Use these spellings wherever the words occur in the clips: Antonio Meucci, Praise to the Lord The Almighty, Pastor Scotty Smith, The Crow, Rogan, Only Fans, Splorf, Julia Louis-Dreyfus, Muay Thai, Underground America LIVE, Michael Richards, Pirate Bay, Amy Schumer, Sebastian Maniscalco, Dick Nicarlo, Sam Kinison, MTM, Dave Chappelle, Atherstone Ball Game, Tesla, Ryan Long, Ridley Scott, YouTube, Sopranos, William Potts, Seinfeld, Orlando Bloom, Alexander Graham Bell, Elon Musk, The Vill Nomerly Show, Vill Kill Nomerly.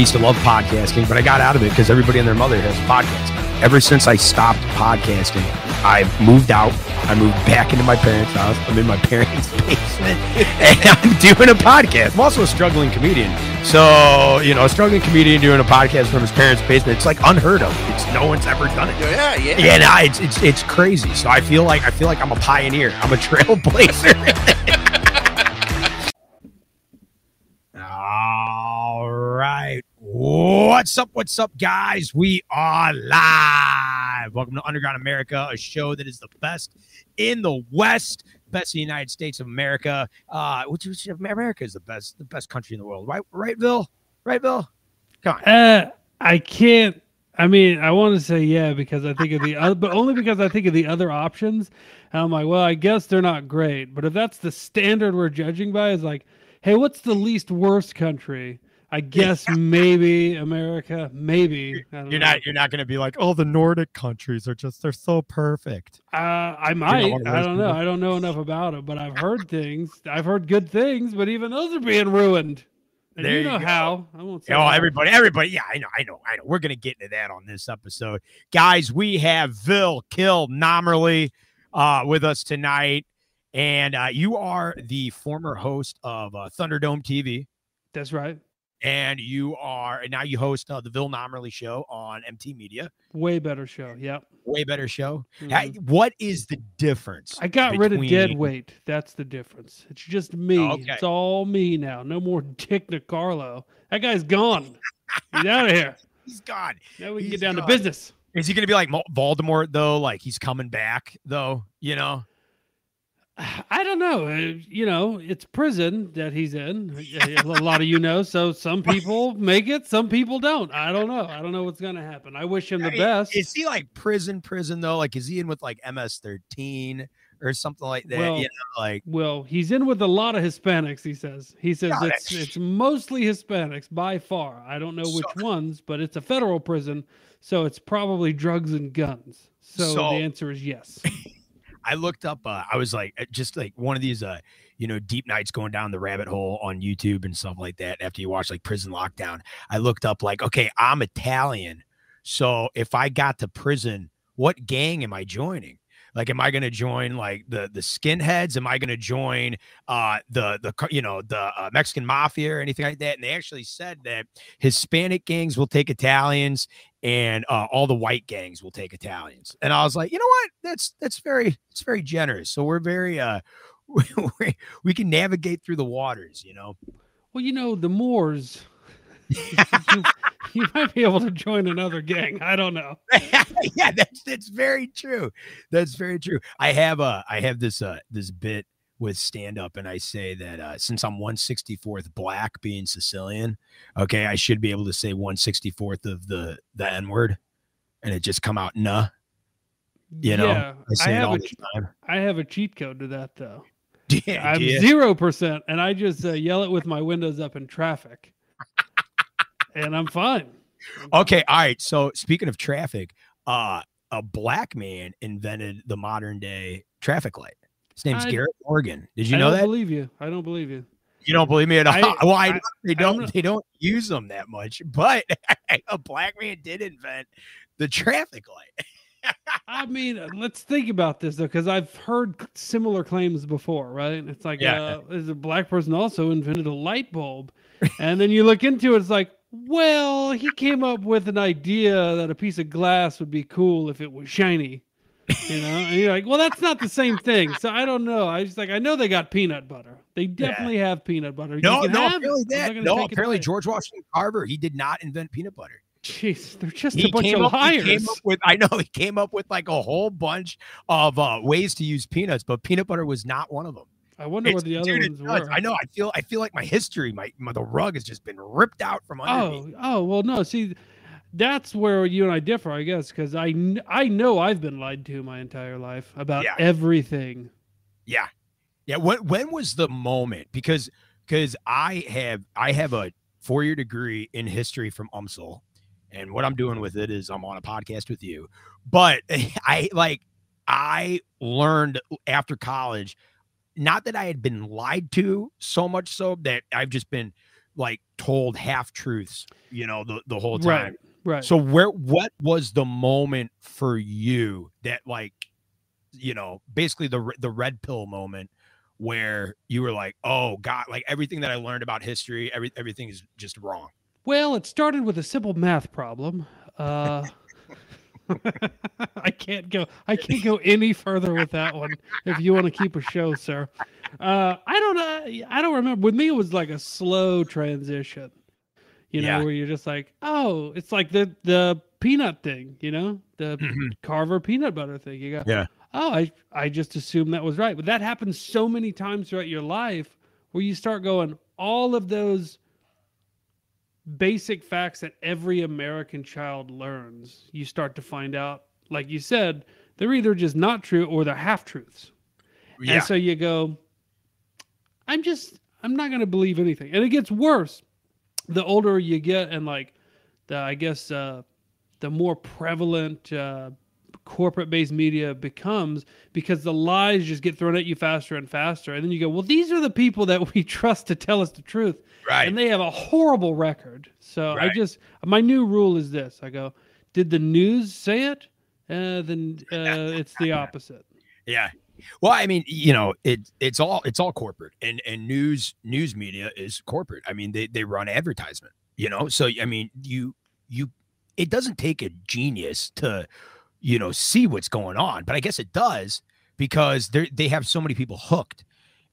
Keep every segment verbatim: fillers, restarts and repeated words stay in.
used to love podcasting, but I got out of it because everybody and their mother has a podcast. Ever since I stopped podcasting, I've moved out. I moved back into my parents' house. I'm in my parents' basement, and I'm doing a podcast. I'm also a struggling comedian. So, you know, a struggling comedian doing a podcast from his parents' basement, it's like unheard of. It's no one's ever done it. Yeah, yeah. Yeah, no, it's, it's, it's crazy. So I feel like I feel like I'm a pioneer. I'm a trailblazer. All right. What's up? What's up, guys? We are live. Welcome to Underground America, a show that is the best in the West, best in the United States of America. Uh, which, which America is the best, the best country in the world, right? Right, Vill? Right, Vill? Come on. Uh, I can't. I mean, I want to say yeah because I think of the other, but only because I think of the other options. And I'm like, well, I guess they're not great. But if that's the standard we're judging by, is like, hey, what's the least worst country? I guess maybe America, maybe. I don't you're know. not you're not going to be like, oh, the Nordic countries are just, they're so perfect. Uh, I might. I don't know. People. I don't know enough about it, but I've heard things. I've heard good things, but even those are being ruined. And there you know you how. I won't say oh, that. everybody, everybody. Yeah, I know, I know, I know. We're going to get into that on this episode. Guys, we have Vill Kill Nomerly uh, with us tonight. And uh, you are the former host of uh, Thunderdome T V. That's right. And you are, and now you host uh, the Vill Nomerly Show on M T Media. Way better show. Yep. Way better show. Mm-hmm. I, what is the difference? I got between... rid of dead weight. That's the difference. It's just me. Okay. It's all me now. No more Dick Nicarlo. That guy's gone. He's out of here. He's gone. Now we can He's get down gone. to business. Is he going to be like Voldemort though? Like he's coming back though, you know? I don't know. You know, it's prison that he's in. A lot of you know. So some people make it, some people don't. I don't know. I don't know what's going to happen. I wish him the best. Is he like prison, prison though? Like, is he in with like M S thirteen or something like that? Well, you know, like, well, he's in with a lot of Hispanics. He says. He says it's, it's mostly Hispanics by far. I don't know which so, ones, but it's a federal prison, so it's probably drugs and guns. So, so the answer is yes. I looked up, uh, I was like, just like one of these, uh, you know, deep nights going down the rabbit hole on YouTube and stuff like that. After you watch like Prison Lockdown, I looked up like, okay, I'm Italian. So if I got to prison, what gang am I joining? Like, am I going to join like the, the skinheads? Am I going to join, uh, the, the, you know, the uh, Mexican mafia or anything like that? And they actually said that Hispanic gangs will take Italians and, uh, all the white gangs will take Italians. And I was like, you know what? That's, that's very, it's very generous. So we're very, uh, we, we can navigate through the waters, you know? Well, you know, the Moors, you, you might be able to join another gang. I don't know. Yeah, that's that's very true. That's very true. I have uh I have this uh this bit with stand up, and I say that uh since I'm one sixty-fourth black being Sicilian, okay, I should be able to say one sixty-fourth of the the N-word and it just come out nah. You know, yeah, I say I have it all a, the time. I have a cheat code to that though. Yeah, I'm zero percent and I just uh, yell it with my windows up in traffic. And I'm fine. Okay. All right. So speaking of traffic, uh, a black man invented the modern day traffic light. His name's I, Garrett Morgan. Did you I know don't that? I believe you. I don't believe you. You don't believe me at all. I, well, I, I, they don't, I don't they don't use them that much, but a black man did invent the traffic light. I mean, let's think about this though, because I've heard similar claims before, right? It's like, yeah. uh, there's a black person also invented a light bulb. And then you look into it, it's like, well, he came up with an idea that a piece of glass would be cool if it was shiny, you know? And you're like, well, that's not the same thing. So I don't know. I just like, I know they got peanut butter. They definitely yeah. have peanut butter. No, no, apparently, that. no, apparently George Washington Carver, he did not invent peanut butter. Jeez, they're just he a bunch of up, liars. He came up with, I know he came up with like a whole bunch of uh, ways to use peanuts, but peanut butter was not one of them. I wonder it's, what the other dude, ones were. I know. I feel. I feel like my history, my, my the rug has just been ripped out from under me. Oh, oh well, no. See, that's where you and I differ, I guess, because I I know I've been lied to my entire life about yeah. everything. Yeah, yeah. When when was the moment? Because because I have I have a four year degree in history from U M S L, and what I'm doing with it is I'm on a podcast with you. But I like I learned after college. Not that I had been lied to so much so that I've just been like told half truths, you know, the, the whole time. Right, right. So where, what was the moment for you that, like, you know, basically the, the red pill moment where you were like, oh God, like everything that I learned about history, every, everything is just wrong? Well, it started with a simple math problem. Uh, I can't go, I can't go any further with that one. If you want to keep a show, sir. Uh, I don't know. I don't remember. With me, it was like a slow transition, you know, yeah. where you're just like, oh, it's like the, the peanut thing, you know, the mm-hmm. Carver peanut butter thing. You go, yeah. oh, I, I just assumed that was right. But that happens so many times throughout your life where you start going, all of those basic facts that every American child learns, you start to find out, like you said, they're either just not true or they're half-truths. Yeah. And so you go, I'm just, I'm not going to believe anything. And it gets worse the older you get, and like the, I guess, uh, the more prevalent uh, corporate-based media becomes, because the lies just get thrown at you faster and faster. And then you go, well, these are the people that we trust to tell us the truth. Right. And they have a horrible record. So right. I just, my new rule is this. I go, did the news say it? Uh, then uh, it's the opposite. Yeah. Well, I mean, you know, it, it's all, it's all corporate, and, and news, news media is corporate. I mean, they, they run advertisement, you know? So, I mean, you, you, it doesn't take a genius to, you know, see what's going on, but I guess it does, because they they have so many people hooked.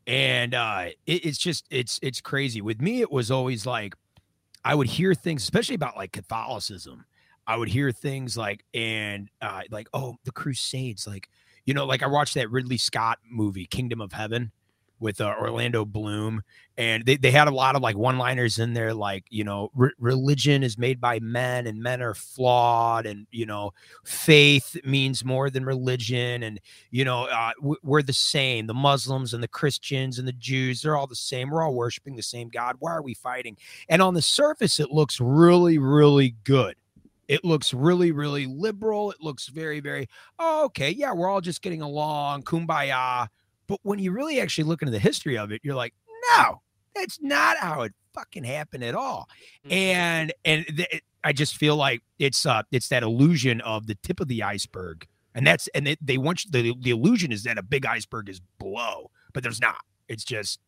And uh, it, it's just, it's, it's crazy. With me, it was always like, I would hear things, especially about like Catholicism. I would hear things like, and uh, like, oh, the Crusades, like, you know, like I watched that Ridley Scott movie, Kingdom of Heaven, with uh, Orlando Bloom. And they, they had a lot of like one-liners in there. Like, you know, re religion is made by men, and men are flawed. And, you know, faith means more than religion. And, you know, uh, we're the same. The Muslims and the Christians and the Jews, they're all the same. We're all worshiping the same God. Why are we fighting? And on the surface, it looks really, really good. It looks really, really liberal. It looks very, very, oh, okay, yeah, we're all just getting along, kumbaya. But when you really actually look into the history of it, you're like, no, that's not how it fucking happened at all. And and it, I just feel like it's uh, it's that illusion of the tip of the iceberg, and that's and they, they want you, the the illusion is that a big iceberg is below, but there's not. It's just,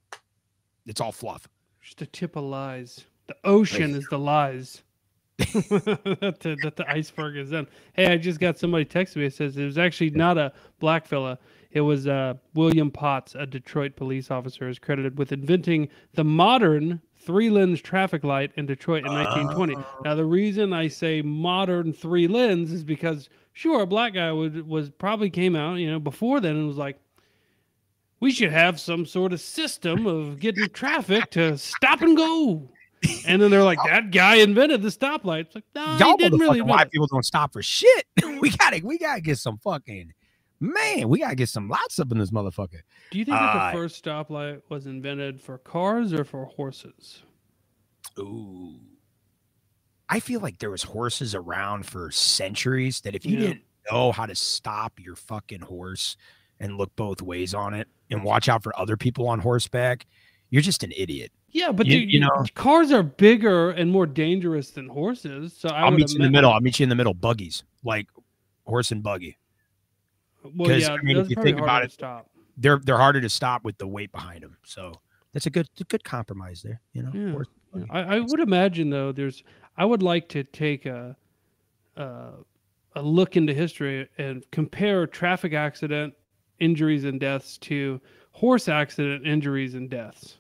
it's all fluff. Just a tip of lies. The ocean is the lies that, the, that the iceberg is in. Hey, I just got somebody text me. It says it was actually not a black fella. It was uh, William Potts, a Detroit police officer, is credited with inventing the modern three-lens traffic light in Detroit in nineteen twenty. Uh, now, the reason I say modern three-lens is because, sure, a black guy would, was probably came out, you know, before then and was like, we should have some sort of system of getting traffic to stop and go. And then they're like, that guy invented the stoplight. It's like, no, he didn't really. Why people don't stop for shit? We gotta, we gotta get some fucking. Man, we gotta get some lights up in this motherfucker. Do you think uh, that the first stoplight was invented for cars or for horses? Ooh, I feel like there was horses around for centuries. That if you yeah. didn't know how to stop your fucking horse and look both ways on it and watch out for other people on horseback, you're just an idiot. Yeah, but you, dude, you know, cars are bigger and more dangerous than horses. So I I'll meet you in the middle. I'll meet you in the middle. Buggies, like horse and buggy. Well, yeah, I mean, if you think about it, stop. they're they're harder to stop with the weight behind them. So that's a good good compromise there. You know, yeah. Horse, yeah. I, I would imagine though, there's I would like to take a uh, a look into history and compare traffic accident injuries and deaths to horse accident injuries and deaths,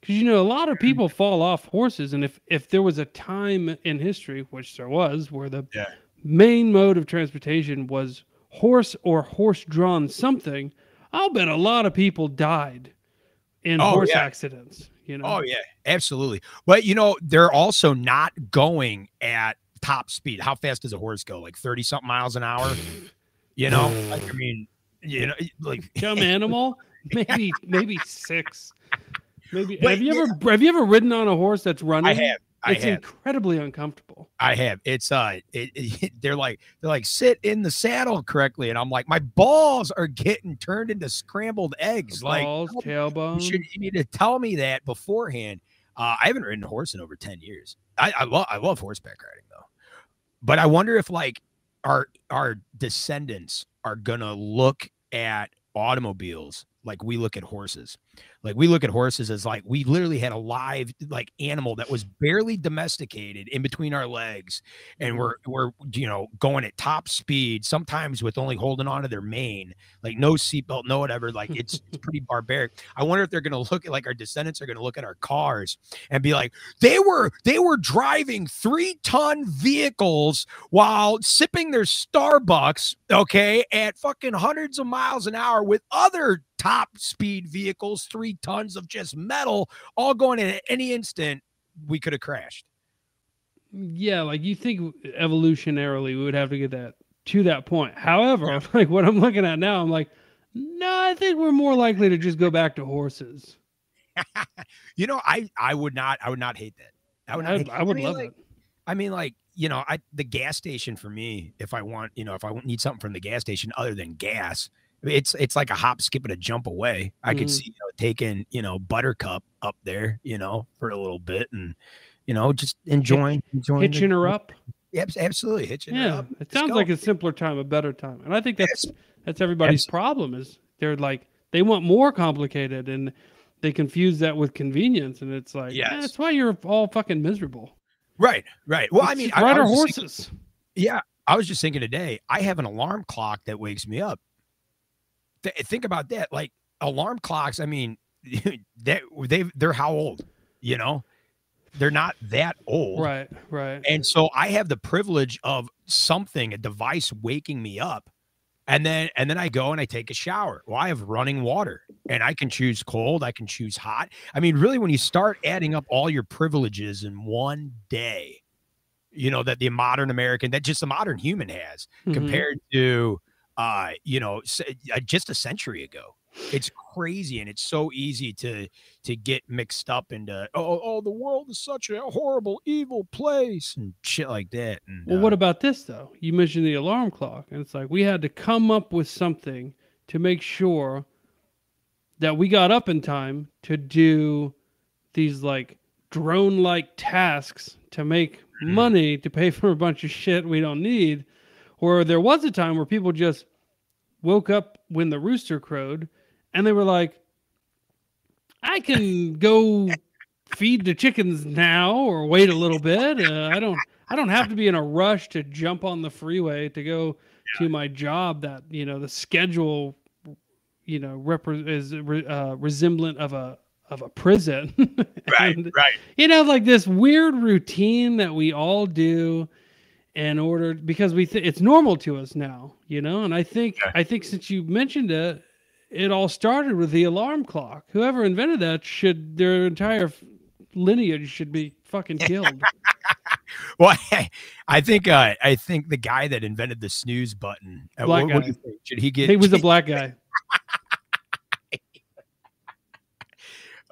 because you know a lot of people fall off horses, and if if there was a time in history, which there was, where the yeah. main mode of transportation was horse or horse-drawn something, I'll bet a lot of people died in oh, horse yeah. accidents. You know? Oh, yeah, absolutely. But, you know, they're also not going at top speed. How fast does a horse go? Like thirty-something miles an hour? You know? Like, I mean, you know, like... Dumb animal? Maybe maybe six. Maybe. But, have, you yeah. ever, have you ever ridden on a horse that's running? I have. I it's have. incredibly uncomfortable. I have. It's uh, it, it, they're like they're like sit in the saddle correctly, and I'm like, my balls are getting turned into scrambled eggs. Balls, like, tailbone. You, should, you need to tell me that beforehand. Uh, I haven't ridden a horse in over ten years. I, I love I love horseback riding though, but I wonder if like our our descendants are gonna look at automobiles like we look at horses. Like we look at horses as like we literally had a live like animal that was barely domesticated in between our legs, and we're we're you know going at top speed, sometimes with only holding on to their mane, like no seatbelt, no whatever. Like it's, it's pretty barbaric. I wonder if they're gonna look at like our descendants are gonna look at our cars and be like, they were they were driving three ton vehicles while sipping their Starbucks, okay, at fucking hundreds of miles an hour with other top speed vehicles, three tons of just metal, all going in at any instant. We could have crashed. Yeah, like you think evolutionarily we would have to get that to that point. However, yeah. like what I'm looking at now, I'm like, no, I think we're more likely to just go back to horses. You know, I I would not I would not hate that. I would I, not I would I mean, love like, it. I mean, like, you know, I the gas station for me, if I want, you know, if I need something from the gas station other than gas, It's it's like a hop, skip, and a jump away. I mm-hmm. could see you know, taking you know Buttercup up there, you know, for a little bit, and you know, just enjoying, enjoying hitching the, her up. Yep, absolutely hitching. Yeah, her up. It sounds like a simpler time, a better time, and I think that's yes. that's everybody's absolutely. problem is they're like they want more complicated, and they confuse that with convenience, and it's like yes. eh, that's why you're all fucking miserable. Right, right. Well, it's I mean, ride our horses. Thinking, yeah, I was just thinking today. I have an alarm clock that wakes me up. Think about that, like alarm clocks. I mean, they they they're how old? You know, they're not that old, right? Right. And so I have the privilege of something, a device waking me up, and then and then I go and I take a shower. Well, I have running water, and I can choose cold. I can choose hot. I mean, really, when you start adding up all your privileges in one day, you know that the modern American, that just the modern human has mm-hmm. compared to. Uh, you know, just a century ago, it's crazy, and it's so easy to to get mixed up into oh, oh, the world is such a horrible, evil place and shit like that. And, well, uh, what about this though? You mentioned the alarm clock, and it's like we had to come up with something to make sure that we got up in time to do these like drone-like tasks to make mm-hmm. money to pay for a bunch of shit we don't need. Or there was a time where people just woke up when the rooster crowed and they were like, I can go feed the chickens now or wait a little bit. Uh, I don't I don't have to be in a rush to jump on the freeway to go yeah. to my job that, you know, the schedule, you know, repre is uh, resemblant of a of a prison. and, right, right. You know, like this weird routine that we all do. In order, because we th it's normal to us now, you know, and I think yeah. I think since you mentioned it, it all started with the alarm clock. Whoever invented that should their entire lineage should be fucking killed. Well, I think uh, I think the guy that invented the snooze button, black what, guy. What do you think? Should he get? He was a black guy.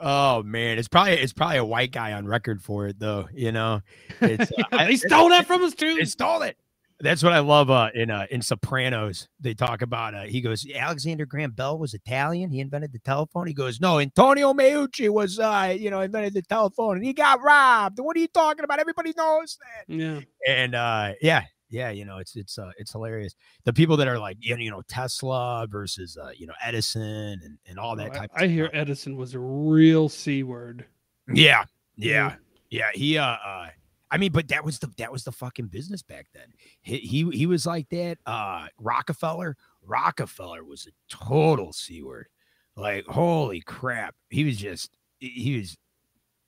Oh man, it's probably it's probably a white guy on record for it though, you know. It's, uh, they stole that from us too. They stole it. That's what I love. Uh, in uh, in Sopranos, they talk about. Uh, he goes, Alexander Graham Bell was Italian. He invented the telephone. He goes, no, Antonio Meucci was, uh, you know, invented the telephone, and he got robbed. What are you talking about? Everybody knows that. Yeah. And uh, yeah. Yeah, you know, it's it's uh, it's hilarious. The people that are like, you know, you know Tesla versus uh, you know Edison and, and all that oh, type. I, of I hear stuff. Edison was a real C word. Yeah, yeah, yeah. He, uh, uh, I mean, but that was the that was the fucking business back then. He he, he was like that. Uh, Rockefeller, Rockefeller was a total C word. Like, holy crap, he was just he was.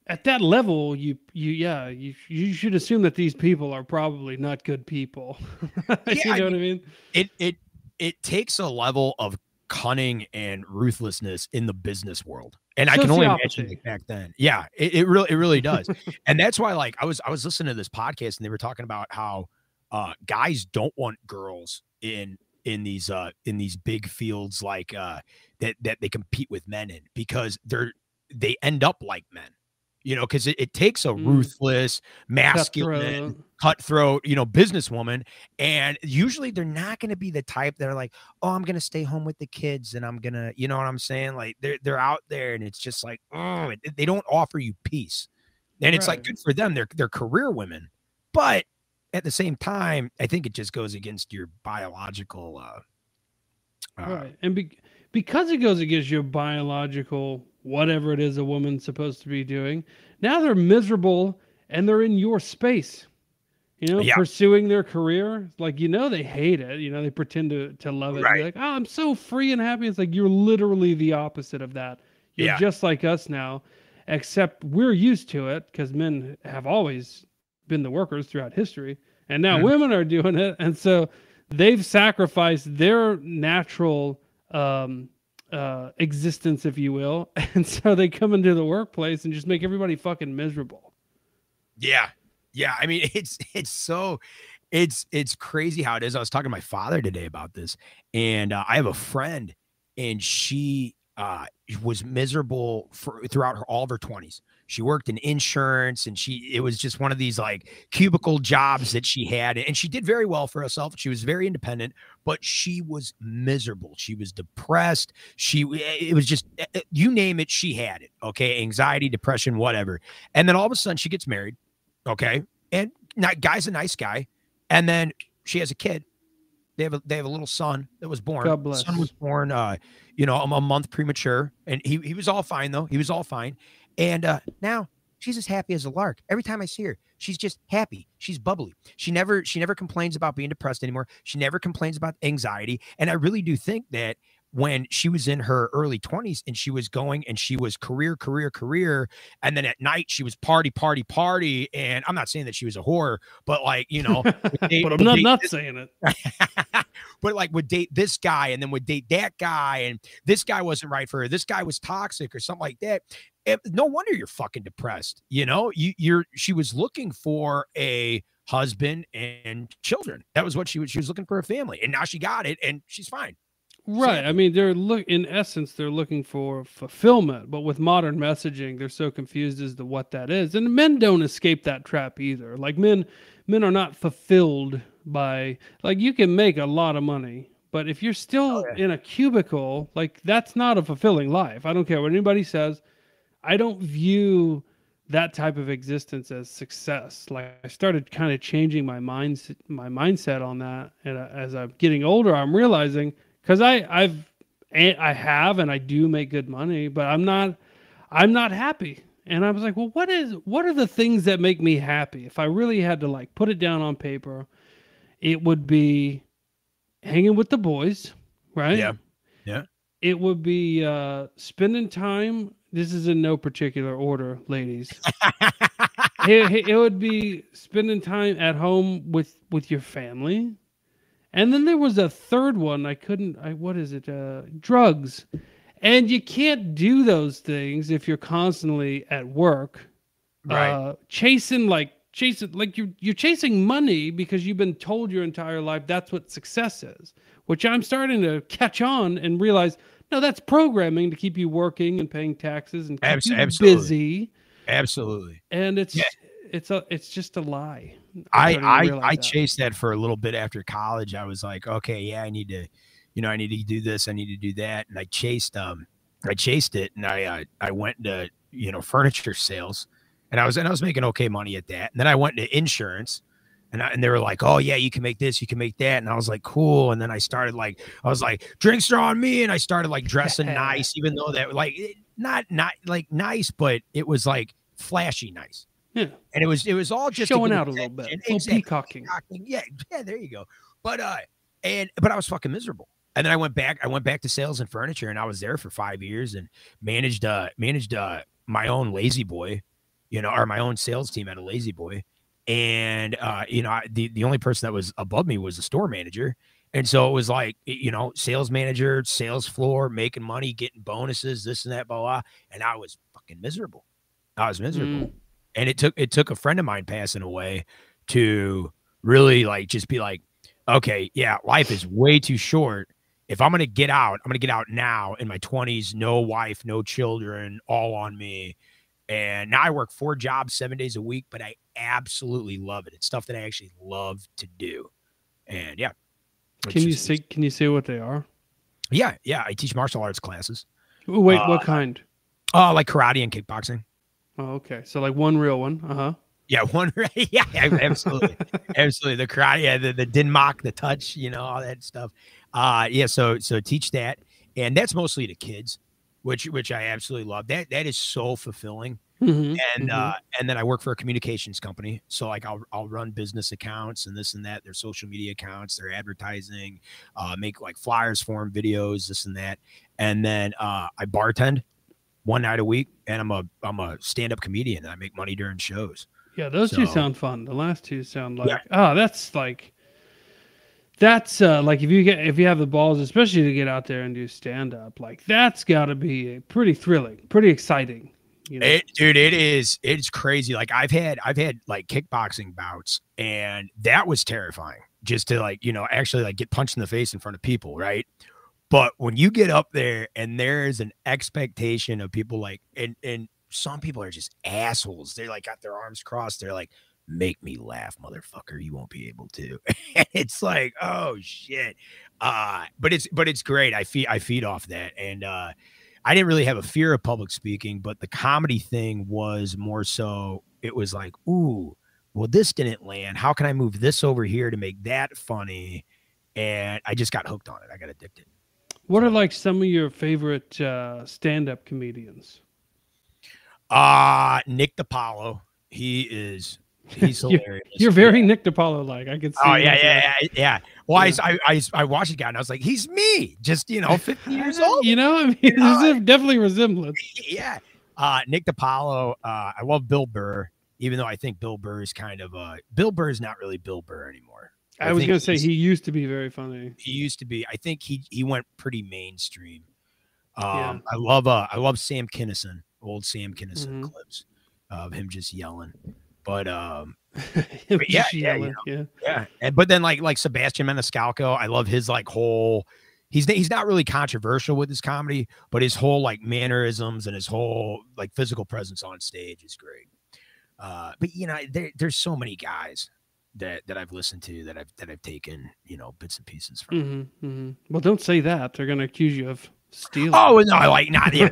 At that level, you you yeah, you you should assume that these people are probably not good people. Yeah, you know I mean, what I mean? It it it takes a level of cunning and ruthlessness in the business world, and I can only imagine it back then. Yeah, it, it really it really does, and that's why like I was I was listening to this podcast and they were talking about how uh, guys don't want girls in in these uh, in these big fields like uh, that that they compete with men in because they're they end up like men. You know, because it, it takes a ruthless, masculine, cutthroat. cutthroat, you know, businesswoman. And usually they're not going to be the type that are like, oh, I'm going to stay home with the kids and I'm going to, you know what I'm saying? Like they're, they're out there and it's just like, oh, they don't offer you peace. And it's right. like, good for them. They're, they're career women. But at the same time, I think it just goes against your biological. Uh, uh, right. And be because it goes against your biological, whatever it is a woman's supposed to be doing, now they're miserable and they're in your space, you know, yeah. pursuing their career. Like, you know, they hate it. You know, they pretend to, to love it. Right. You're like, oh, I'm so free and happy. It's like, you're literally the opposite of that. You're yeah. just like us now, except we're used to it because men have always been the workers throughout history, and now mm-hmm. women are doing it, and so they've sacrificed their natural um uh existence, if you will, and so they come into the workplace and just make everybody fucking miserable. Yeah, yeah. I mean, it's it's so it's it's crazy how it is. I was talking to my father today about this, and uh, I have a friend, and she uh was miserable for throughout her all of her twenties. She worked in insurance, and she it was just one of these like cubicle jobs that she had, and she did very well for herself. She was very independent, but she was miserable. She was depressed. She it was just, you name it, she had it. Okay, anxiety, depression, whatever. And then all of a sudden she gets married, okay, and that guy's a nice guy, and then she has a kid. They have a, they have a little son that was born. God bless. Son was born, uh, you know, a, a month premature, and he he was all fine though. He was all fine, and uh, now she's as happy as a lark. Every time I see her, she's just happy. She's bubbly. She never she never complains about being depressed anymore. She never complains about anxiety. And I really do think that when she was in her early twenties and she was going and she was career, career, career. And then at night she was party, party, party. And I'm not saying that she was a whore, but like, you know, they, but I'm not, not saying it, but like would date this guy and then would date that guy. And this guy wasn't right for her. This guy was toxic or something like that. It, no wonder you're fucking depressed. You know, you, you're, she was looking for a husband and children. That was what she was. She was looking for a family, and now she got it and she's fine. Right. I mean, they're look in essence, they're looking for fulfillment, but with modern messaging, they're so confused as to what that is. And men don't escape that trap either. Like men, men are not fulfilled by, like, you can make a lot of money, but if you're still oh, yeah. in a cubicle, like that's not a fulfilling life. I don't care what anybody says. I don't view that type of existence as success. Like I started kind of changing my mindset, my mindset on that. And as I'm getting older, I'm realizing, because I I've I have and I do make good money, but I'm not I'm not happy. And I was like, well, what is what are the things that make me happy? If I really had to like put it down on paper, it would be hanging with the boys, right? Yeah, yeah. It would be uh, spending time. This is in no particular order, ladies. it, it would be spending time at home with with your family. And then there was a third one. I couldn't, I, what is it? Uh, drugs. And you can't do those things if you're constantly at work, right? Uh, chasing like, chasing, like you're, you're chasing money because you've been told your entire life that's what success is, which I'm starting to catch on and realize, no, that's programming to keep you working and paying taxes and keep Abs you absolutely. busy. Absolutely. And it's, yeah. It's a, it's just a lie. I, I, I, I chased that for a little bit after college. I was like, okay, yeah, I need to, you know, I need to do this. I need to do that. And I chased, um, I chased it. And I, I, I went to, you know, furniture sales, and I was, and I was making okay money at that. And then I went to insurance, and I, and they were like, oh yeah, you can make this, you can make that. And I was like, cool. And then I started like, I was like, drinks are on me. And I started like dressing nice, even though that like, not, not like nice, but it was like flashy nice. Yeah, and it was it was all just showing out a little bit, and, exactly, peacocking. peacocking. Yeah, yeah, there you go. But uh, and but I was fucking miserable. And then I went back. I went back to sales and furniture, and I was there for five years and managed uh managed uh my own Lazy Boy, you know, or my own sales team at a Lazy Boy. And uh, you know, I, the the only person that was above me was the store manager, and so it was like, you know, sales manager, sales floor, making money, getting bonuses, this and that, blah blah. And I was fucking miserable. I was miserable. Mm. And it took, it took a friend of mine passing away to really like, just be like, okay, yeah, life is way too short. If I'm going to get out, I'm going to get out now in my twenties, no wife, no children, all on me. And now I work four jobs, seven days a week, but I absolutely love it. It's stuff that I actually love to do. And yeah. Can you say, can you say what they are? Yeah. Yeah. I teach martial arts classes. Wait, uh, what kind? Oh, uh, like karate and kickboxing. Oh, okay. So like one real one. Uh-huh. Yeah, one. Yeah, absolutely. Absolutely. The karate, yeah, the, the Denmark, the touch, you know, all that stuff. Uh, yeah, so so teach that. And that's mostly to kids, which which I absolutely love. That that is so fulfilling. Mm-hmm. And mm-hmm. uh, and then I work for a communications company. So like I'll I'll run business accounts and this and that, their social media accounts, their advertising, uh, make like flyers for them, videos, this and that. And then uh, I bartend one night a week, and I'm a I'm a stand up comedian. And I make money during shows. Yeah, those so, two sound fun. The last two sound like yeah. oh, that's like that's uh, like if you get if you have the balls, especially to get out there and do stand up, like that's got to be pretty thrilling, pretty exciting. You know? It, dude, it is. It's crazy. Like I've had, I've had like kickboxing bouts, and that was terrifying. Just to like, you know, actually like get punched in the face in front of people, right? But when you get up there and there is an expectation of people, like, and and some people are just assholes. They're like got their arms crossed. They're like, "Make me laugh, motherfucker. You won't be able to." It's like, oh shit. Uh, but it's but it's great. I feed I feed off that, and uh. I didn't really have a fear of public speaking, but the comedy thing was more so, it was like, ooh, well, this didn't land. How can I move this over here to make that funny? And I just got hooked on it. I got addicted. What are like some of your favorite uh, stand-up comedians? Uh, Nick DiPaolo. He is... He's hilarious. You're, you're very yeah. Nick DiPaolo like. I could see. Oh yeah, yeah, yeah, yeah. Well, yeah. I, I, I watched the guy and I was like, he's me, just you know, fifty years old. You know, I mean, you know, there's definitely resemblance. Yeah, uh, Nick DiPaolo. Uh, I love Bill Burr, even though I think Bill Burr is kind of a uh, Bill Burr is not really Bill Burr anymore. I, I was gonna say he used to be very funny. He used to be. I think he he went pretty mainstream. Um, yeah. I love uh, I love Sam Kinison, old Sam Kinison mm-hmm. clips of him just yelling. But um, but yeah, yeah, you know, yeah, yeah. And, but then like like Sebastian Maniscalco, I love his like whole. He's he's not really controversial with his comedy, but his whole like mannerisms and his whole like physical presence on stage is great. Uh, but you know, there, there's so many guys that that I've listened to that I've that I've taken you know bits and pieces from. Mm-hmm, mm-hmm. Well, don't say that; they're gonna accuse you of. Stealing. Oh no! Like not. Yeah.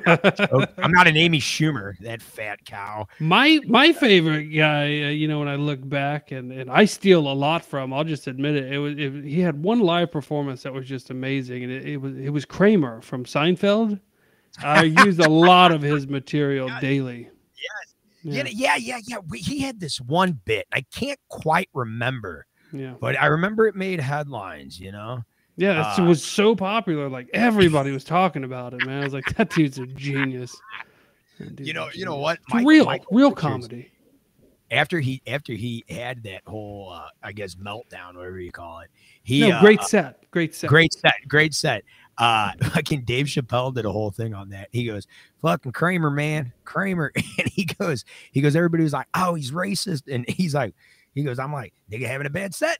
I'm not an Amy Schumer. That fat cow. My my favorite guy. Uh, you know, when I look back, and and I steal a lot from. I'll just admit it. It was it, he had one live performance that was just amazing, and it, it was it was Kramer from Seinfeld. I used a lot of his material yeah, daily. Yes. Yeah. Yeah. Yeah. Yeah. We, he had this one bit. I can't quite remember. Yeah. But I remember it made headlines. You know. Yeah, it uh, was so popular. Like everybody was talking about it, man. I was like, that dude's a genius. Dude's you know, a genius. You know what? Mike, real, Michael real Richards, comedy. After he, after he had that whole, uh, I guess, meltdown, whatever you call it. He no, great uh, set, great set, great set, great set. Uh, fucking Dave Chappelle did a whole thing on that. He goes, "Fucking Kramer, man, Kramer," and he goes, he goes, everybody was like, "Oh, he's racist," and he's like. He goes, I'm like, nigga having a bad set.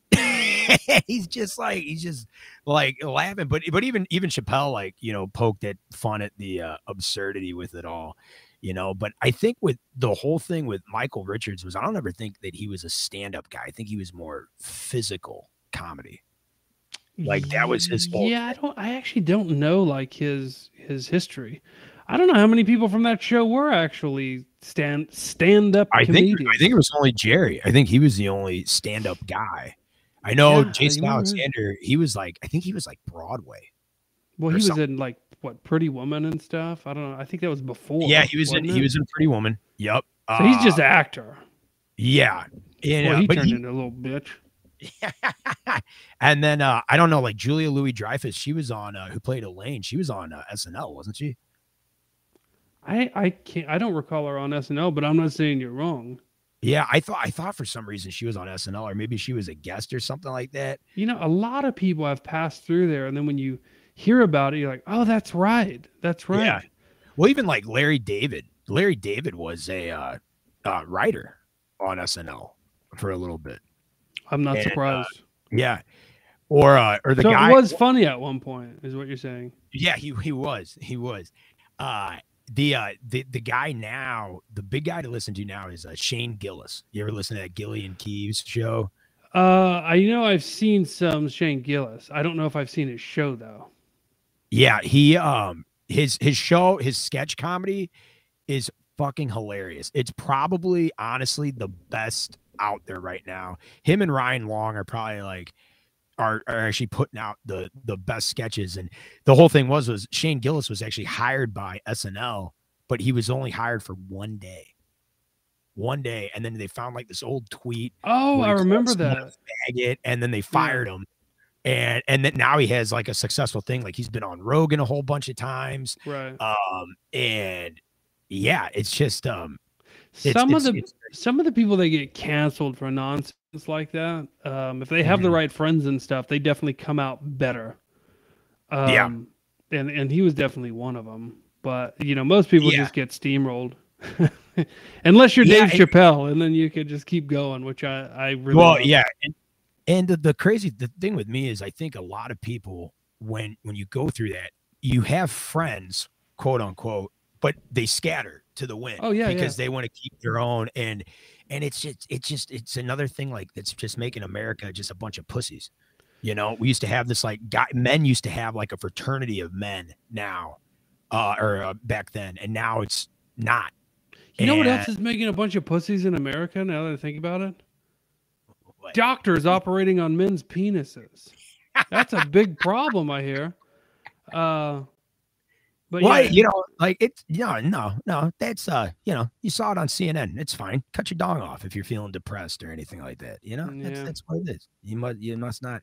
he's just like, he's just like laughing. But but even even Chappelle, like, you know, poked at fun at the uh, absurdity with it all, you know. But I think with the whole thing with Michael Richards was I don't ever think that he was a stand-up guy. I think he was more physical comedy. Like that was his whole Yeah, I don't I actually don't know like his his history. I don't know how many people from that show were actually stand stand up. I comedians. think I think it was only Jerry. I think he was the only stand up guy. I know yeah, Jason I Alexander. He was like I think he was like Broadway. Well, he was something. in like what Pretty Woman and stuff. I don't know. I think that was before. Yeah, he was in it? he was in Pretty Woman. Yep. So uh, he's just an actor. Yeah. And, well, he uh, turned he, into a little bitch. And then uh, I don't know, like Julia Louis-Dreyfus. She was on uh, who played Elaine. She was on uh, S N L, wasn't she? I I can't I don't recall her on S N L, but I'm not saying you're wrong. Yeah, I thought I thought for some reason she was on S N L, or maybe she was a guest or something like that. You know, a lot of people have passed through there, and then when you hear about it, you're like, oh, that's right, that's right. Yeah. Well, even like Larry David, Larry David was a uh, uh, writer on S N L for a little bit. I'm not and, surprised. Uh, yeah. Or uh, or the so guy it was funny at one point, is what you're saying. Yeah, he he was he was. Uh, The uh the the guy now the big guy to listen to now is uh, Shane Gillis. You ever listen to that Gillian Keeves show? Uh, I you know I've seen some Shane Gillis. I don't know if I've seen his show though. Yeah, he um his his show his sketch comedy is fucking hilarious. It's probably, honestly, the best out there right now. Him and Ryan Long are probably like, Are, are actually putting out the the best sketches. And the whole thing was was Shane Gillis was actually hired by S N L, but he was only hired for one day one day and then they found like this old tweet. Oh, I remember that. Faggot, and then they fired yeah. him, and and then now he has like a successful thing, like he's been on Rogan a whole bunch of times, right? Um and yeah, it's just um It's, some it's, of the some of the people that get canceled for nonsense like that, um, if they have mm-hmm. the right friends and stuff, they definitely come out better. Um, yeah, and and he was definitely one of them. But you know, most people yeah. just get steamrolled, unless you're yeah, Dave it, Chappelle, and then you could just keep going, which I I really well love. yeah. And, and the, the crazy the thing with me is, I think a lot of people, when when you go through that, you have friends, quote unquote, but they scatter to the wind. Oh yeah, because yeah. they want to keep their own, and and it's just it's just it's another thing like that's just making America just a bunch of pussies. You know, we used to have this like guy, men used to have like a fraternity of men now, uh, or uh, back then, and now it's not. You and, know what else is making a bunch of pussies in America now that I think about it? What? Doctors operating on men's penises. That's a big problem, I hear. Uh. But well, yeah. you know, like it's no, no, no. That's uh, you know, you saw it on C N N. It's fine. Cut your dong off if you're feeling depressed or anything like that. You know, yeah. that's that's what it is. You must, you must not.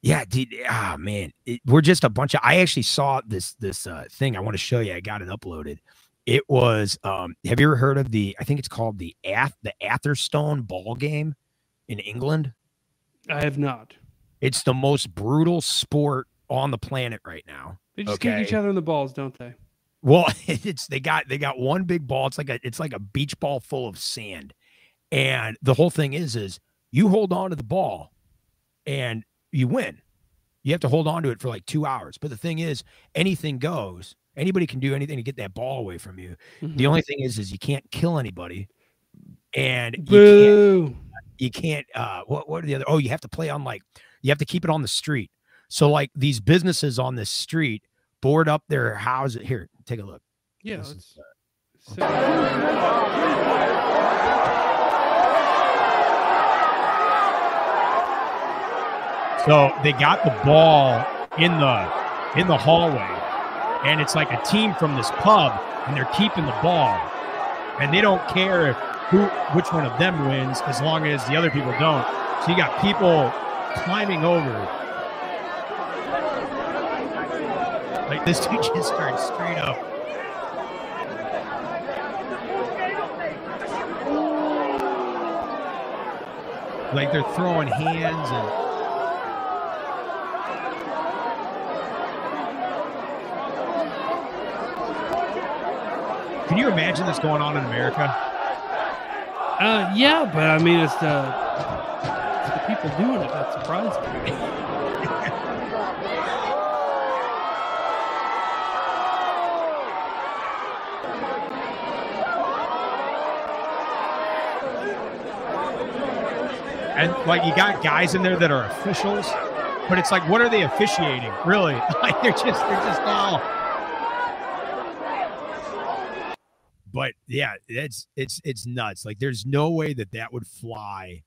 Yeah, dude. Ah, oh, man, it, we're just a bunch of. I actually saw this this uh, thing. I want to show you. I got it uploaded. It was. Um, have you ever heard of the? I think it's called the Ath the Atherstone ball game in England. I have not. It's the most brutal sport on the planet right now. They just okay. kick each other in the balls, don't they? Well, it's they got they got one big ball. It's like a it's like a beach ball full of sand, and the whole thing is is you hold on to the ball, and you win. You have to hold on to it for like two hours. But the thing is, anything goes. Anybody can do anything to get that ball away from you. Mm-hmm. The only thing is is you can't kill anybody, and Boo. you can't. You can't. Uh, what what are the other? Oh, you have to play on like you have to keep it on the street. So like these businesses on this street board up their houses. Here, take a look. Yeah. This is, uh, so so they got the ball in the in the hallway, and it's like a team from this pub, and they're keeping the ball, and they don't care if who which one of them wins as long as the other people don't. So you got people climbing over. Like this dude just started straight up. Like they're throwing hands and. Can you imagine this going on in America? Uh, yeah, but I mean, it's the, it's the people doing it that surprised me. And like you got guys in there that are officials, but it's like, what are they officiating? Really? Like they're just they're just all. But yeah, it's it's it's nuts. Like there's no way that that would fly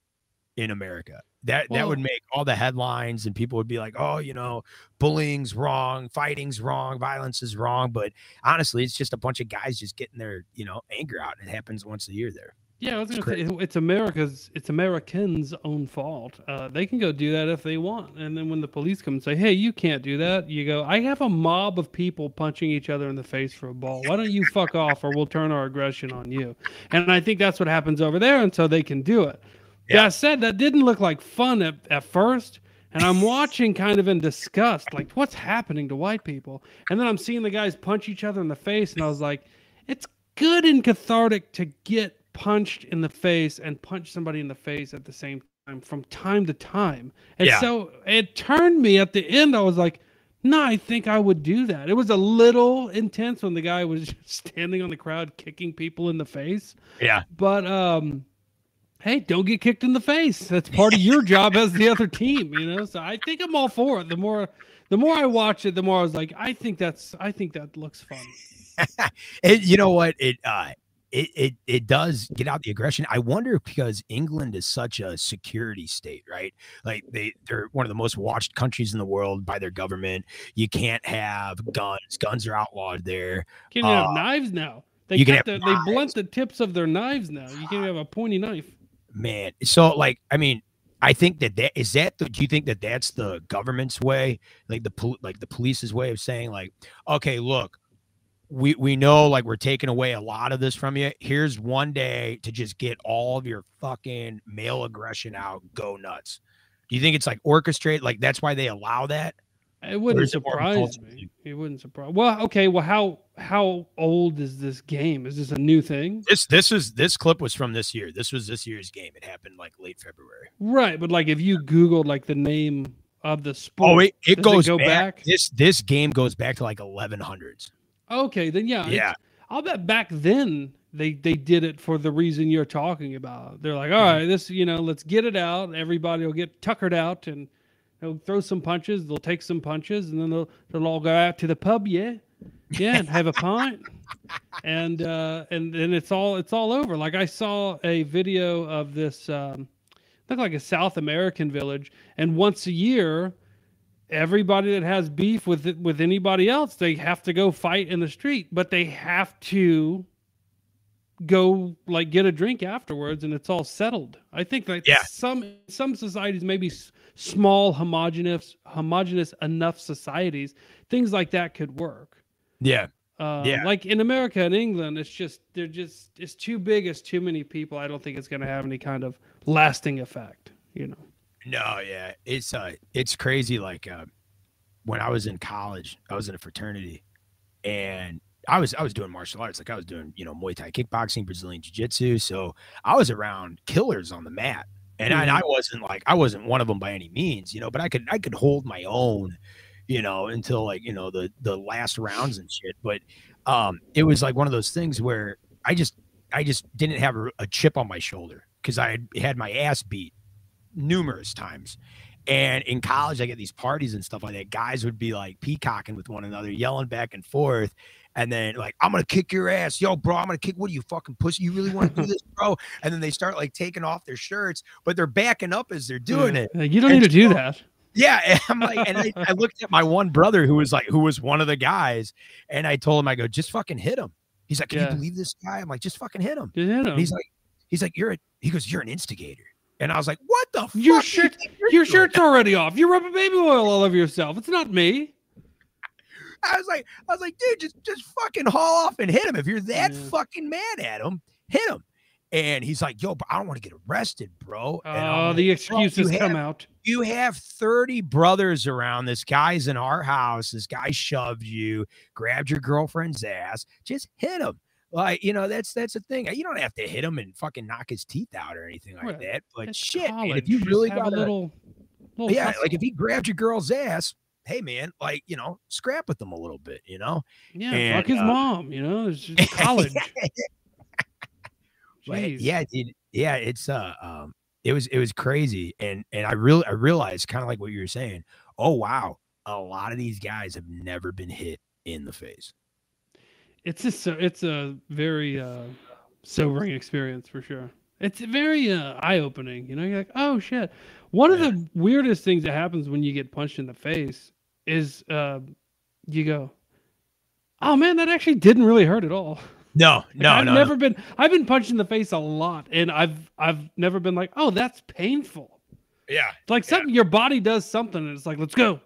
in America. That well, that would make all the headlines, and people would be like, oh, you know, bullying's wrong, fighting's wrong, violence is wrong. But honestly, it's just a bunch of guys just getting their you know anger out, and it happens once a year there. Yeah, I was gonna say it's America's, it's Americans' own fault. Uh, they can go do that if they want, and then when the police come and say, "Hey, you can't do that," you go, "I have a mob of people punching each other in the face for a ball. Why don't you fuck off, or we'll turn our aggression on you?" And I think that's what happens over there, and so they can do it. Yeah, I said that didn't look like fun at at first, and I'm watching kind of in disgust, like what's happening to white people, and then I'm seeing the guys punch each other in the face, and I was like, it's good and cathartic to get punched in the face and punch somebody in the face at the same time from time to time. And yeah. so it turned me at the end. I was like, no, I think I would do that. It was a little intense when the guy was just standing on the crowd, kicking people in the face. Yeah. But, um, hey, don't get kicked in the face. That's part of your job as the other team, you know? So I think I'm all for it. The more, the more I watch it, the more I was like, I think that's, I think that looks fun. And you know what? It, uh, It, it it does get out the aggression. I wonder because England is such a security state, right? Like they they're one of the most watched countries in the world by their government. You can't have guns; guns are outlawed there. You can uh, have knives now. They you cut can the, they blunt the tips of their knives now. You can have a pointy knife. Man, so like I mean, I think that that is that. The, do you think that that's the government's way, like the like the police's way of saying like, okay, look. We, we know like we're taking away a lot of this from you. Here's one day to just get all of your fucking male aggression out. Go nuts. Do you think it's like orchestrated? Like that's why they allow that? It wouldn't surprise me. It wouldn't surprise. Well, okay. Well, how how old is this game? Is this a new thing? This this is this clip was from this year. This was this year's game. It happened like late February. Right, but like if you Googled like the name of the sport, oh, it, it goes it go back, back. This this game goes back to like eleven hundreds. Okay, then yeah, yeah. I'll bet back then they they did it for the reason you're talking about. They're like, all right, this you know, let's get it out. Everybody will get tuckered out and they'll throw some punches. They'll take some punches, and then they'll they'll all go out to the pub, yeah, yeah, and have a pint, and uh, and and it's all it's all over. Like I saw a video of this, um, looked like a South American village, and once a year. Everybody that has beef with with anybody else, they have to go fight in the street, but they have to go like get a drink afterwards, and it's all settled. I think like yeah. some some societies, maybe small homogenous homogenous enough societies, things like that could work. Yeah, uh, yeah. Like in America and England, it's just they're just it's too big, it's too many people. I don't think it's going to have any kind of lasting effect, you know. No, yeah, it's uh, it's crazy. Like uh, when I was in college, I was in a fraternity, and I was I was doing martial arts. Like I was doing, you know, Muay Thai, kickboxing, Brazilian jiu-jitsu. So I was around killers on the mat, and I, and I wasn't like I wasn't one of them by any means, you know. But I could I could hold my own, you know, until like you know the the last rounds and shit. But um, it was like one of those things where I just I just didn't have a, a chip on my shoulder because I had, had my ass beat. Numerous times. And in college, I get these parties and stuff like that. Guys would be like peacocking with one another, yelling back and forth. And then like, I'm going to kick your ass. Yo, bro, I'm going to kick. What do you fucking pussy? You really want to do this, bro? And then they start like taking off their shirts, but they're backing up as they're doing yeah. it. You don't and need so, to do that. Yeah. And I'm like, and I, I looked at my one brother who was like, who was one of the guys. And I told him, I go, just fucking hit him. He's like, can yeah. you believe this guy? I'm like, just fucking hit him. Just hit him. And he's like, he's like, you're a, he goes, you're an instigator. And I was like, what the fuck? Your, shirt, your shirt's already off. You rub a baby oil all over yourself. It's not me. I was like, I was like, dude, just, just fucking haul off and hit him. If you're that yeah. fucking mad at him, hit him. And he's like, yo, but I don't want to get arrested, bro. And oh, like, the excuses come have, out. You have thirty brothers around. This guy's in our house. This guy shoved you, grabbed your girlfriend's ass. Just hit him. Like, you know, that's that's the thing. You don't have to hit him and fucking knock his teeth out or anything like right. that. But that's shit, man, if you really got a little, little yeah, hustle. Like if he grabbed your girl's ass, hey man, like you know, scrap with them a little bit, you know. Yeah, and, fuck his uh, mom, you know. It's just college. But, yeah, dude, yeah, it's uh, um, it was it was crazy, and and I really I realized kind of like what you were saying. Oh wow, a lot of these guys have never been hit in the face. It's just so it's a very uh, sobering experience for sure. It's very uh, eye opening, you know. You're like, oh shit. One yeah. of the weirdest things that happens when you get punched in the face is uh, you go, oh man, that actually didn't really hurt at all. No, like, no, I've no. I've never no. been. I've been punched in the face a lot, and I've I've never been like, oh, that's painful. Yeah, it's like yeah. something your body does something, and it's like, let's go.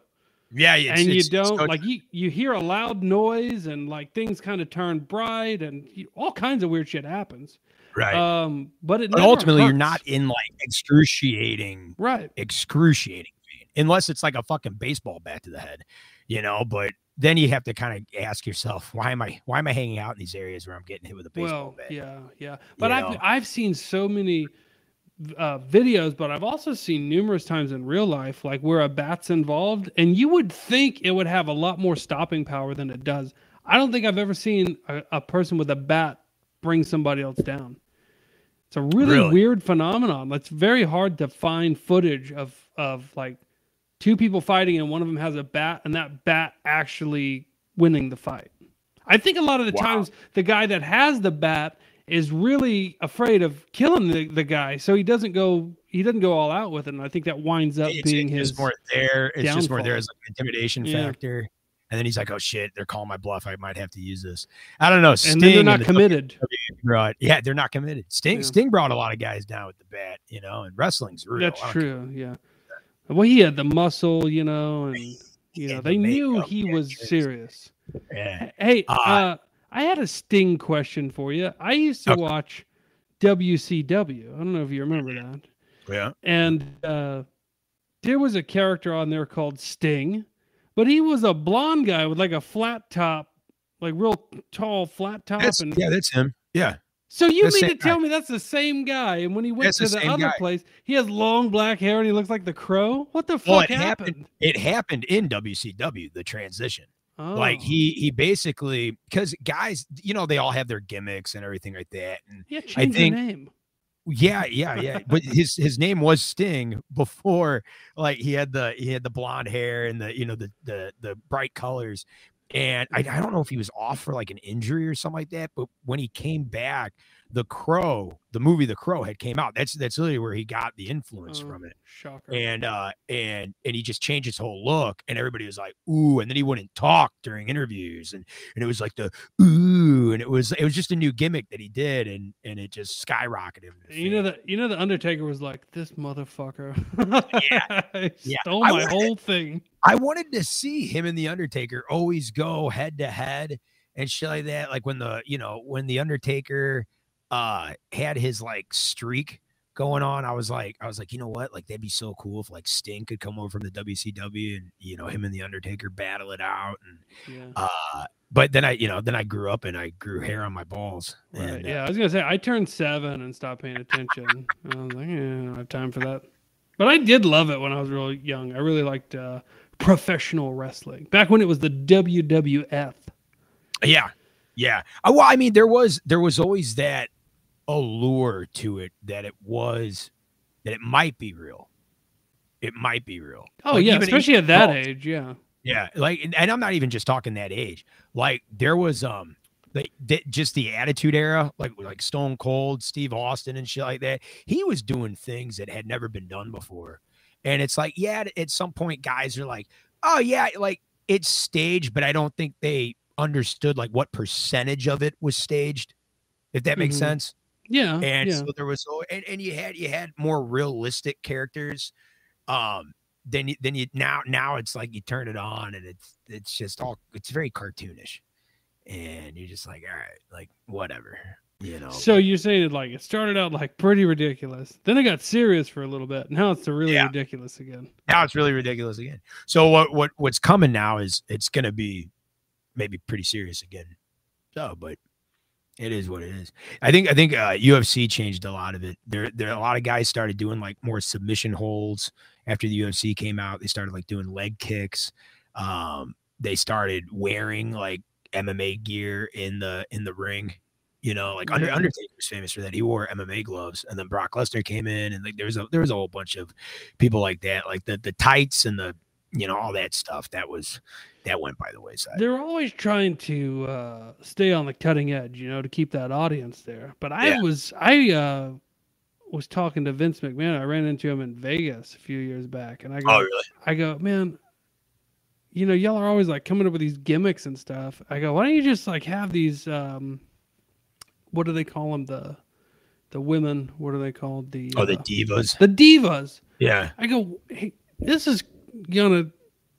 Yeah, it's, and you it's, don't it's like you, you hear a loud noise and like things kind of turn bright and you, all kinds of weird shit happens. Right. Um, but it but never ultimately hurts. You're not in like excruciating, right? Excruciating pain, unless it's like a fucking baseball bat to the head, you know. But then you have to kind of ask yourself, why am I why am I hanging out in these areas where I'm getting hit with a baseball well, bat? Yeah, yeah. But you I've know? I've seen so many. Uh, videos, but I've also seen numerous times in real life, like where a bat's involved, and you would think it would have a lot more stopping power than it does. I don't think I've ever seen a, a person with a bat bring somebody else down. It's a really, really weird phenomenon. It's very hard to find footage of of like two people fighting and one of them has a bat and that bat actually winning the fight. I think a lot of the wow. times the guy that has the bat is really afraid of killing the, the guy, so he doesn't go he doesn't go all out with it. And I think that winds up it's, being it's his more there. It's downfall. Just more there as an intimidation yeah. factor. And then he's like, "Oh shit, they're calling my bluff. I might have to use this." I don't know. Sting and then they're not the committed. Right? Yeah, they're not committed. Sting, yeah. Sting brought a lot of guys down with the bat, you know. And wrestling's real. That's true. Yeah. Well, he had the muscle, you know, and you know they knew he was serious. Yeah. Hey, uh, uh, I had a Sting question for you. I used to okay. watch W C W. I don't know if you remember that. Yeah. And uh, there was a character on there called Sting, but he was a blonde guy with like a flat top, like real tall flat top. That's, and yeah, that's him. Yeah. So you mean to tell guy. me that's the same guy? And when he went that's to the, the other guy. place, he has long black hair and he looks like the Crow. What the well, fuck it happened? happened? It happened in W C W, the transition. Oh. Like he he basically, because guys, you know, they all have their gimmicks and everything like that. And yeah, change I think, your name. Yeah, yeah, yeah. But his his name was Sting before, like he had the he had the blonde hair and the you know the the the bright colors. And I, I don't know if he was off for like an injury or something like that, but when he came back, The Crow, the movie The Crow had came out. That's that's literally where he got the influence oh, from it. Shocker. And uh and and he just changed his whole look, and everybody was like, ooh, and then he wouldn't talk during interviews, and and it was like the ooh, and it was it was just a new gimmick that he did, and and it just skyrocketed him. You know that you know the Undertaker was like, this motherfucker yeah. yeah. stole my wanted, whole thing. I wanted to see him and the Undertaker always go head to head and shit like that. Like when the you know when the Undertaker uh had his like streak going on, I was like I was like you know what, like that'd be so cool if like Sting could come over from the W C W and you know him and the Undertaker battle it out. And yeah. uh but then I you know then I grew up and I grew hair on my balls, right? And, yeah uh, I was gonna say I turned seven and stopped paying attention. I was like, yeah, I don't have time for that. But I did love it when I was really young. I really liked uh professional wrestling back when it was the W W F. yeah yeah uh, well I mean there was there was always that allure to it, that it was that it might be real. It might be real. Oh, like, yeah, especially at that adult age. Yeah. Yeah. Like, and, and I'm not even just talking that age. Like there was um like th just the Attitude Era, like like Stone Cold, Steve Austin and shit like that. He was doing things that had never been done before. And it's like, yeah, at some point guys are like, oh yeah, like it's staged, but I don't think they understood like what percentage of it was staged, if that makes mm-hmm. sense. Yeah, and yeah. so there was, and, and you had you had more realistic characters. Um, then you, then you now now it's like you turn it on and it's it's just all it's very cartoonish, and you're just like, all right, like whatever, you know. So you're saying like it started out like pretty ridiculous, then it got serious for a little bit. Now it's really yeah. ridiculous again. Now it's really ridiculous again. So what what what's coming now is it's gonna be maybe pretty serious again. So, but it is what it is. I think I think uh, U F C changed a lot of it. There, there a lot of guys started doing like more submission holds after the U F C came out. They started like doing leg kicks. Um, they started wearing like M M A gear in the in the ring. You know, like Under, Undertaker was famous for that. He wore M M A gloves, and then Brock Lesnar came in, and like there was a there was a whole bunch of people like that, like the the tights and the you know all that stuff that was that went by the wayside. They're always trying to uh stay on the cutting edge, you know, to keep that audience there. But i yeah. was i uh was talking to Vince McMahon. I ran into him in Vegas a few years back, and I go, oh, really? I go, man, you know, y'all are always like coming up with these gimmicks and stuff. I go, why don't you just like have these um what do they call them, the the women, what are they called, the oh the uh, divas the divas yeah. I go, hey, this is gonna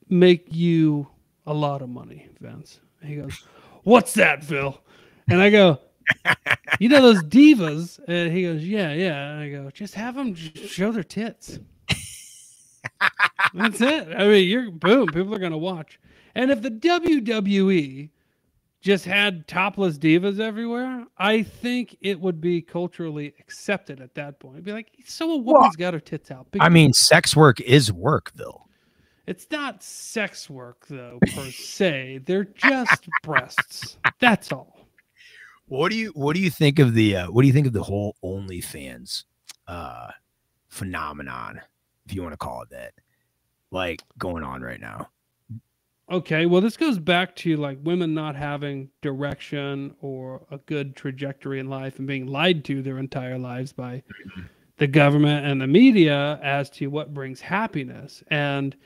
make you a lot of money, Vince. He goes, what's that, Phil? And I go, you know those divas? And he goes, yeah, yeah. And I go, just have them show their tits. That's it. I mean, you're boom. People are gonna watch. And if the W W E just had topless divas everywhere, I think it would be culturally accepted at that point. It'd be like, so a woman's well, got her tits out. Big I mean, tits. Sex work is work, though. It's not sex work, though, per se. They're just breasts. That's all. What do you What do you think of the uh, What do you think of the whole Only Fans uh, phenomenon, if you want to call it that, like going on right now? Okay, well, this goes back to like women not having direction or a good trajectory in life and being lied to their entire lives by the government and the media as to what brings happiness. And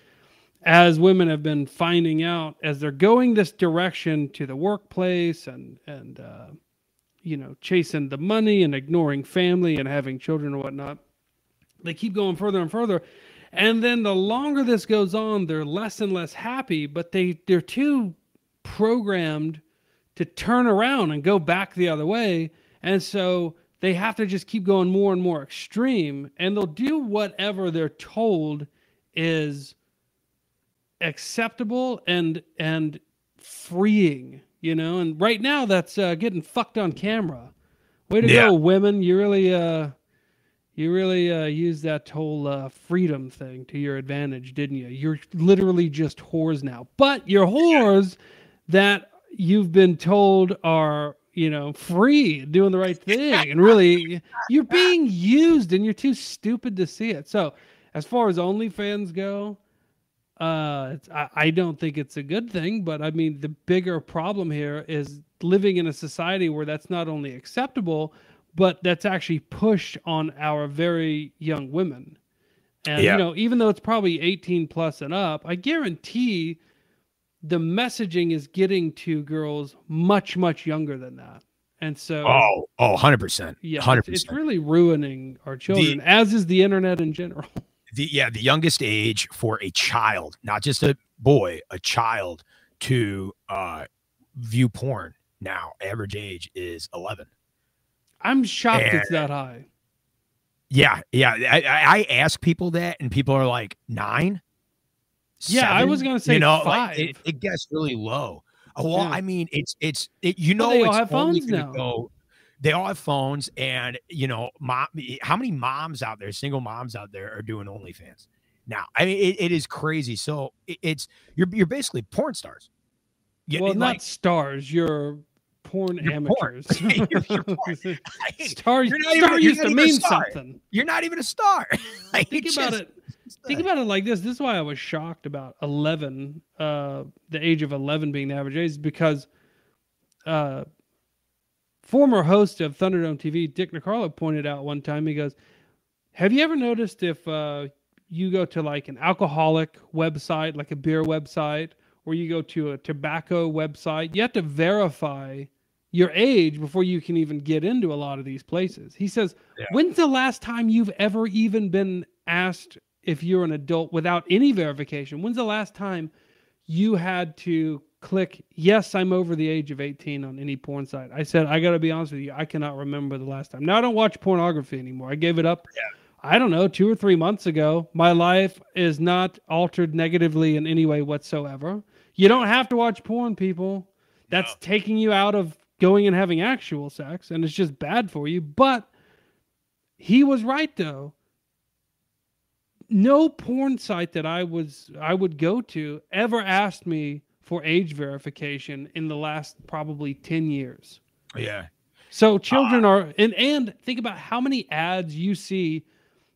as women have been finding out, as they're going this direction to the workplace and, and uh, you know, chasing the money and ignoring family and having children and whatnot, they keep going further and further. And then the longer this goes on, they're less and less happy, but they, they're too programmed to turn around and go back the other way. And so they have to just keep going more and more extreme, and they'll do whatever they're told is acceptable and, and freeing, you know? And right now that's uh, getting fucked on camera. Way to yeah. go, women. You really, uh, You really uh, used that whole uh, freedom thing to your advantage, didn't you? You're literally just whores now. But your whores that you've been told are, you know, free, doing the right thing. And really, you're being used and you're too stupid to see it. So as far as OnlyFans go, uh, it's, I, I don't think it's a good thing. But, I mean, the bigger problem here is living in a society where that's not only acceptable, but that's actually pushed on our very young women. And, yeah. you know, even though it's probably eighteen plus and up, I guarantee the messaging is getting to girls much, much younger than that. And so, Oh, oh, one hundred percent. Yeah. one hundred percent. It's, it's really ruining our children, the, as is the internet in general. The, yeah. The youngest age for a child, not just a boy, a child to, uh, view porn now, average age is eleven. I'm shocked and it's that high. Yeah, yeah. I, I ask people that, and people are like nine. Yeah, seven, I was gonna say you know, five. Like it, it gets really low. Well, yeah. I mean, it's it's it, you know, well, they it's all have phones now. Go, they all have phones, and you know, mom. How many moms out there, single moms out there, are doing OnlyFans now? I mean, it, it is crazy. So it, it's you're you're basically porn stars. You, well, not like, stars. You're porn you're amateurs. Porn. you're, you're, porn. Like, star, you're not star even, used you're not to mean something. You're not even a star. Like, think about just, it. Just think about it like this. This is why I was shocked about eleven, uh, the age of eleven being the average age, because uh, former host of Thunderdome T V, Dick Nicarlo, pointed out one time, he goes, have you ever noticed if uh, you go to like an alcoholic website, like a beer website, or you go to a tobacco website, you have to verify your age before you can even get into a lot of these places. He says, yeah. when's the last time you've ever even been asked if you're an adult without any verification? When's the last time you had to click, yes, I'm over the age of eighteen on any porn site? I said, I got to be honest with you, I cannot remember the last time. Now, I don't watch pornography anymore. I gave it up, yeah. I don't know, two or three months ago. My life is not altered negatively in any way whatsoever. You don't have to watch porn, people. That's no. taking you out of going and having actual sex, and it's just bad for you. But he was right, though. No porn site that I was I would go to ever asked me for age verification in the last probably ten years. Yeah. So children uh, are, and, and think about how many ads you see,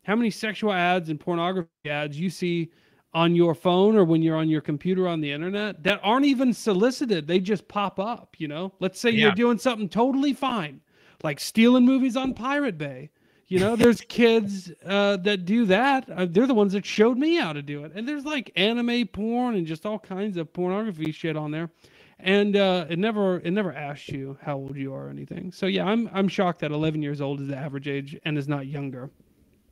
how many sexual ads and pornography ads you see on your phone or when you're on your computer on the internet that aren't even solicited. They just pop up, you know? Let's say yeah. you're doing something totally fine, like stealing movies on Pirate Bay. You know, there's kids uh, that do that. Uh, they're the ones that showed me how to do it. And there's like anime porn and just all kinds of pornography shit on there. And uh, it never it never asks you how old you are or anything. So, yeah, I'm I'm shocked that eleven years old is the average age and is not younger.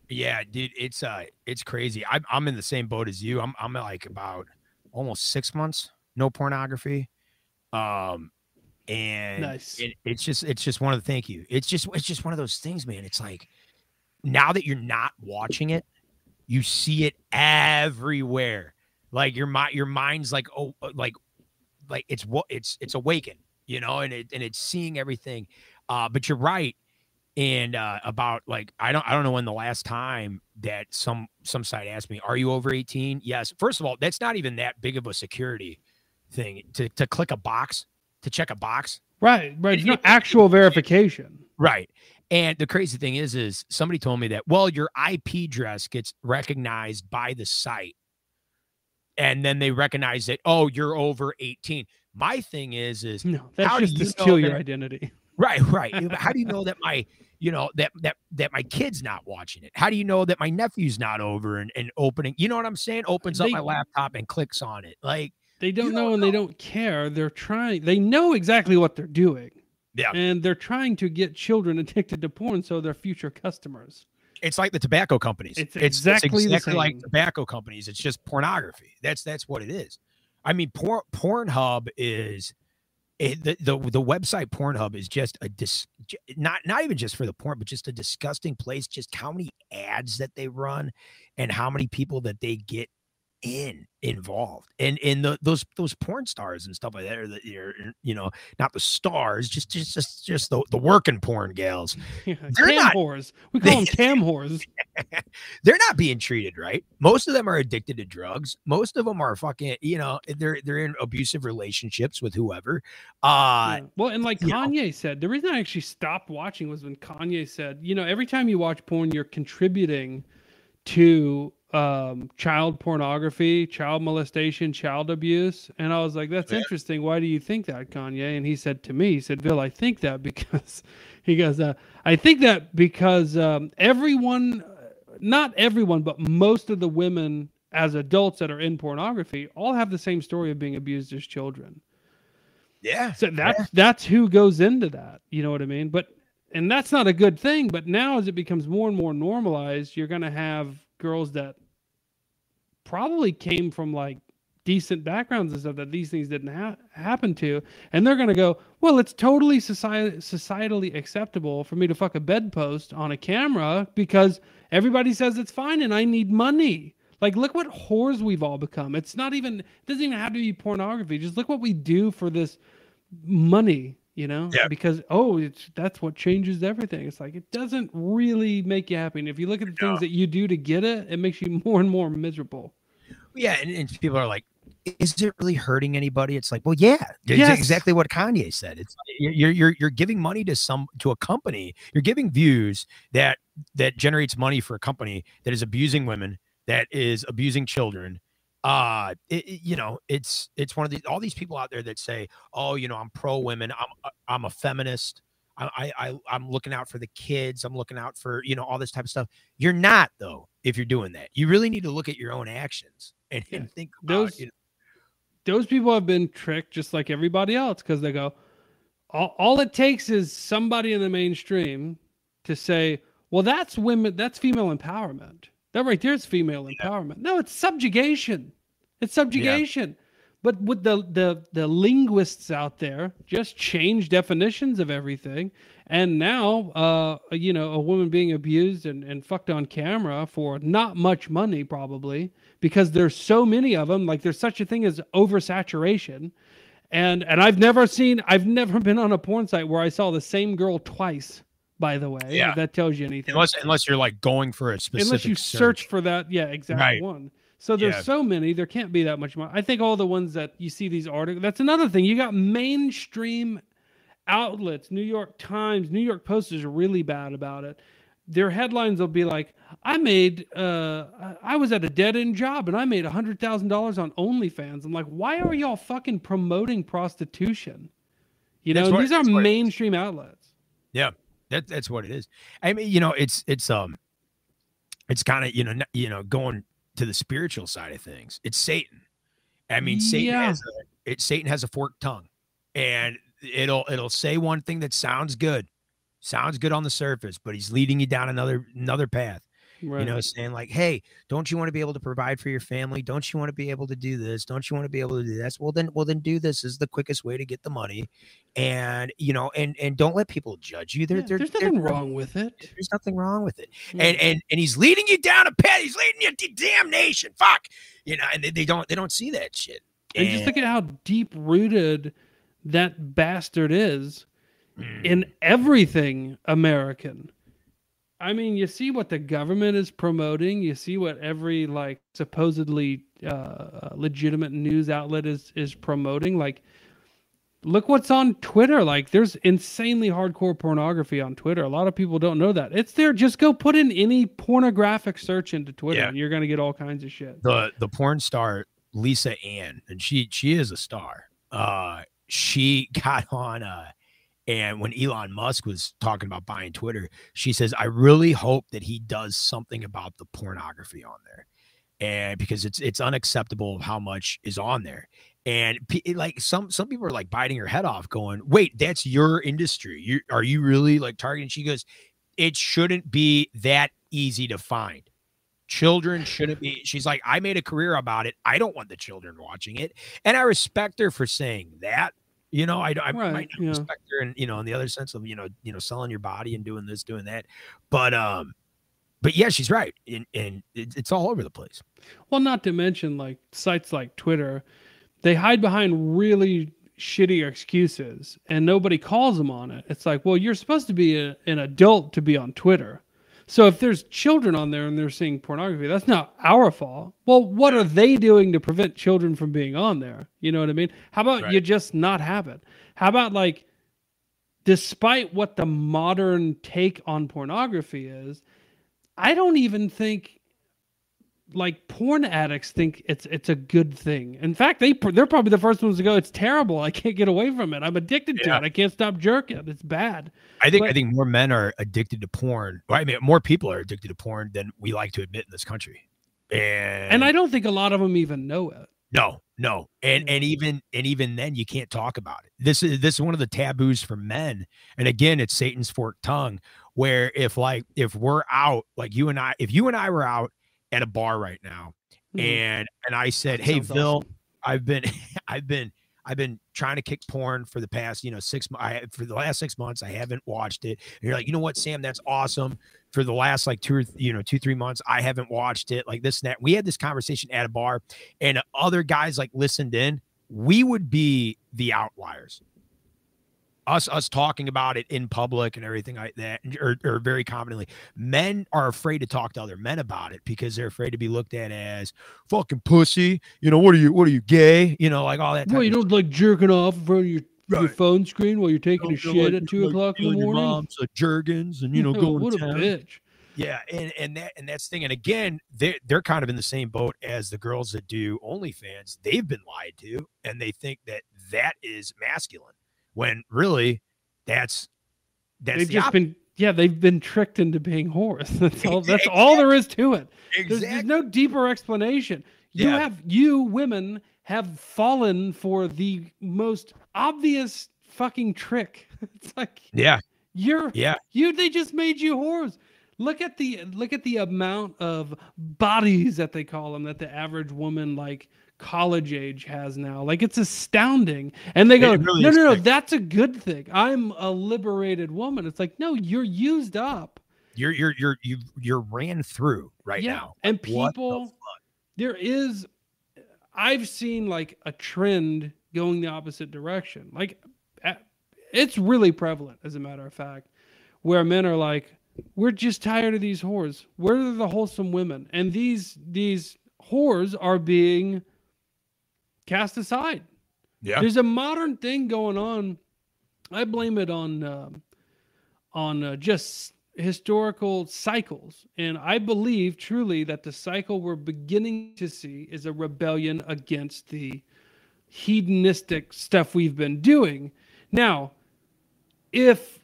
Yeah, dude, it's uh, it's crazy. I'm I'm in the same boat as you. I'm I'm like about almost six months no pornography, um, and nice. it, it's just it's just one of the thank you. It's just it's just one of those things, man. It's like now that you're not watching it, you see it everywhere. Like your mind, your mind's like oh, like like it's what it's it's awakened, you know, and it and it's seeing everything. Uh, but you're right. And uh, about like I don't I don't know when the last time that some some site asked me, are you over eighteen? Yes. First of all, that's not even that big of a security thing to to click a box to check a box. Right, right. It's not actual verification. Right. And the crazy thing is, is somebody told me that well, your I P address gets recognized by the site. and then they recognize that, oh, you're over eighteen. My thing is, is no, that's how just do you to steal your identity? Right, right. How do you know that my, you know, that that that my kid's not watching it? How do you know that my nephew's not over and, and opening, you know what I'm saying? Opens they, up my laptop and clicks on it. Like they don't, don't know, and know. They don't care. They're trying, they know exactly what they're doing. Yeah. And they're trying to get children addicted to porn so they're future customers. It's like the tobacco companies. It's exactly, it's exactly like tobacco companies. It's just pornography. That's that's what it is. I mean, por Pornhub is it, the, the the website Pornhub is just a dis not not even just for the porn, but just a disgusting place. Just how many ads that they run, and how many people that they get in involved, and in the those those porn stars and stuff like that. Are the, you know, not the stars, just just just just the, the working porn gals. Yeah, cam not, whores. We call they, them cam whores. They're not being treated right. Most of them are addicted to drugs. Most of them are fucking, you know, they're they're in abusive relationships with whoever. Uh yeah. Well, and like Kanye know. said, the reason I actually stopped watching was when Kanye said, you know, every time you watch porn, you're contributing to um child pornography, child molestation, child abuse. And I was like, that's yeah. interesting. Why do you think that, Kanye? And he said to me, he said, Vill, I think that because he goes, uh, I think that because um everyone, not everyone, but most of the women as adults that are in pornography all have the same story of being abused as children. Yeah. So that's yeah. that's who goes into that. You know what I mean? But and that's not a good thing. But now as it becomes more and more normalized, you're gonna have girls that probably came from like decent backgrounds and stuff that these things didn't ha happen to, and they're gonna go, well, it's totally society societally acceptable for me to fuck a bedpost on a camera because everybody says it's fine and I need money. Like, look what whores we've all become. It's not even, it doesn't even have to be pornography. Just look what we do for this money, you know? Yeah. Because, oh, it's, that's what changes everything. It's like, it doesn't really make you happy. And if you look at the things no. that you do to get it, it makes you more and more miserable. Yeah. And, and people are like, is it really hurting anybody? It's like, well, yeah, yes. It's exactly what Kanye said. It's like, you're, you're, you're giving money to some, to a company. You're giving views that, that generates money for a company that is abusing women, that is abusing children. Uh, it, it, you know, it's, it's one of the, all these people out there that say, oh, you know, I'm pro women. I'm, I'm a feminist. I, I, I'm looking out for the kids. I'm looking out for, you know, all this type of stuff. You're not though. If you're doing that, you really need to look at your own actions and, yeah. and think about, those, you know, those people have been tricked just like everybody else. Cause they go, all, all it takes is somebody in the mainstream to say, well, that's women, that's female empowerment. That right there is female yeah. empowerment. No, it's subjugation. It's subjugation. Yeah. But with the, the the linguists out there just change definitions of everything. And now, uh, you know, a woman being abused and, and fucked on camera for not much money probably, because there's so many of them. Like, there's such a thing as oversaturation. And, and I've never seen, I've never been on a porn site where I saw the same girl twice. By the way, yeah. if that tells you anything. Unless, unless you're like going for a specific Unless you search, search for that, yeah, exact right. one. So there's yeah. so many, there can't be that much more. I think all the ones that you see these articles, that's another thing. You got mainstream outlets, New York Times, New York Post is really bad about it. Their headlines will be like, I made, uh, I was at a dead end job and I made one hundred thousand dollars on Only Fans. I'm like, why are y'all fucking promoting prostitution? You know, what, these are mainstream outlets. Yeah. That, that's what it is. I mean, you know, it's, it's, um, it's kind of, you know, you know, going to the spiritual side of things. It's Satan. I mean, Satan yeah. has a, it, Satan has a forked tongue, and it'll, it'll say one thing that sounds good, sounds good on the surface, but he's leading you down another, another path, right. you know, saying like, hey, don't you want to be able to provide for your family? Don't you want to be able to do this? Don't you want to be able to do this? Well then, well then do this. This is the quickest way to get the money. And, you know, and, and don't let people judge you. They're, yeah, they're, there's nothing they're, wrong with it. There's nothing wrong with it. Yeah. And, and, and he's leading you down a path. He's leading you to damnation. Fuck. You know, and they, they don't, they don't see that shit. And, and just look at how deep rooted that bastard is mm. in everything American. I mean, you see what the government is promoting. You see what every like supposedly uh, legitimate news outlet is, is promoting. Like, look what's on Twitter. Like, there's insanely hardcore pornography on Twitter. A lot of people don't know that. It's there. Just go put in any pornographic search into Twitter yeah. and you're going to get all kinds of shit. The the porn star Lisa Ann, and she she is a star. Uh, she got on, uh, and when Elon Musk was talking about buying Twitter, she says, I really hope that he does something about the pornography on there, and because it's it's unacceptable how much is on there. And it, like some some people are like biting her head off going, wait, that's your industry. You are you really like targeting? She goes, it shouldn't be that easy to find. Children shouldn't be. She's like, I made a career about it. I don't want the children watching it. And I respect her for saying that. You know, I, I right, might not yeah. respect her, and you know, in the other sense of, you know, you know, selling your body and doing this, doing that. But um, but yeah, she's right, and and it, it's all over the place. Well, not to mention like sites like Twitter, they hide behind really shitty excuses, and nobody calls them on it. It's like, well, you're supposed to be a, an adult to be on Twitter. So if there's children on there and they're seeing pornography, that's not our fault. Well, what are they doing to prevent children from being on there? You know what I mean? How about right. you just not have it? How about like, despite what the modern take on pornography is, I don't even think like porn addicts think it's it's a good thing. In fact, they they're probably the first ones to go, it's terrible. I can't get away from it. I'm addicted yeah. to it. I can't stop jerking. It's bad. I think but, I think more men are addicted to porn. Well, I mean, more people are addicted to porn than we like to admit in this country. And and I don't think a lot of them even know it. No, no. And and even and even then you can't talk about it. This is this is one of the taboos for men. And again, it's Satan's forked tongue, where if like if we're out, like you and I, if you and I were out at a bar right now, and and I said, hey, Vill, awesome. I've been I've been I've been trying to kick porn for the past, you know, six I, for the last six months. I haven't watched it. And you're like, you know what, Sam, that's awesome. For the last like two or you know two three months, I haven't watched it. Like this and that. We had this conversation at a bar, and other guys like listened in. We would be the outliers. Us us talking about it in public and everything like that, or, or very commonly, men are afraid to talk to other men about it because they're afraid to be looked at as fucking pussy. You know, what are you? What are you, gay? You know, like all that. Well, you don't stuff. Like jerking off in front of your, right. your phone screen while you're taking you a shit like, at two like o'clock in the morning. Your mom's a Jergens, and you know, going what a town. Bitch. Yeah, and and that and that's the thing. And again, they they're kind of in the same boat as the girls that do OnlyFans. They've been lied to, and they think that that is masculine. When really, that's that's they've the just been yeah they've been tricked into being whores. That's all. That's exactly. all there is to it. Exactly. There's, there's no deeper explanation. You yeah. have you women have fallen for the most obvious fucking trick. It's like yeah you're yeah you they just made you whores. Look at the look at the amount of bodies that they call them that the average woman like. College age has now, like it's astounding, and they go really no no no that's a good thing, I'm a liberated woman. It's like, no, you're used up, you're you're you're you you're ran through right yeah. now. And people the there is I've seen like a trend going the opposite direction, like it's really prevalent as a matter of fact, where men are like, we're just tired of these whores, where are the wholesome women? And these these whores are being cast aside. Yeah, there's a modern thing going on. I blame it on uh, on uh, just historical cycles, and I believe truly that the cycle we're beginning to see is a rebellion against the hedonistic stuff we've been doing. Now, if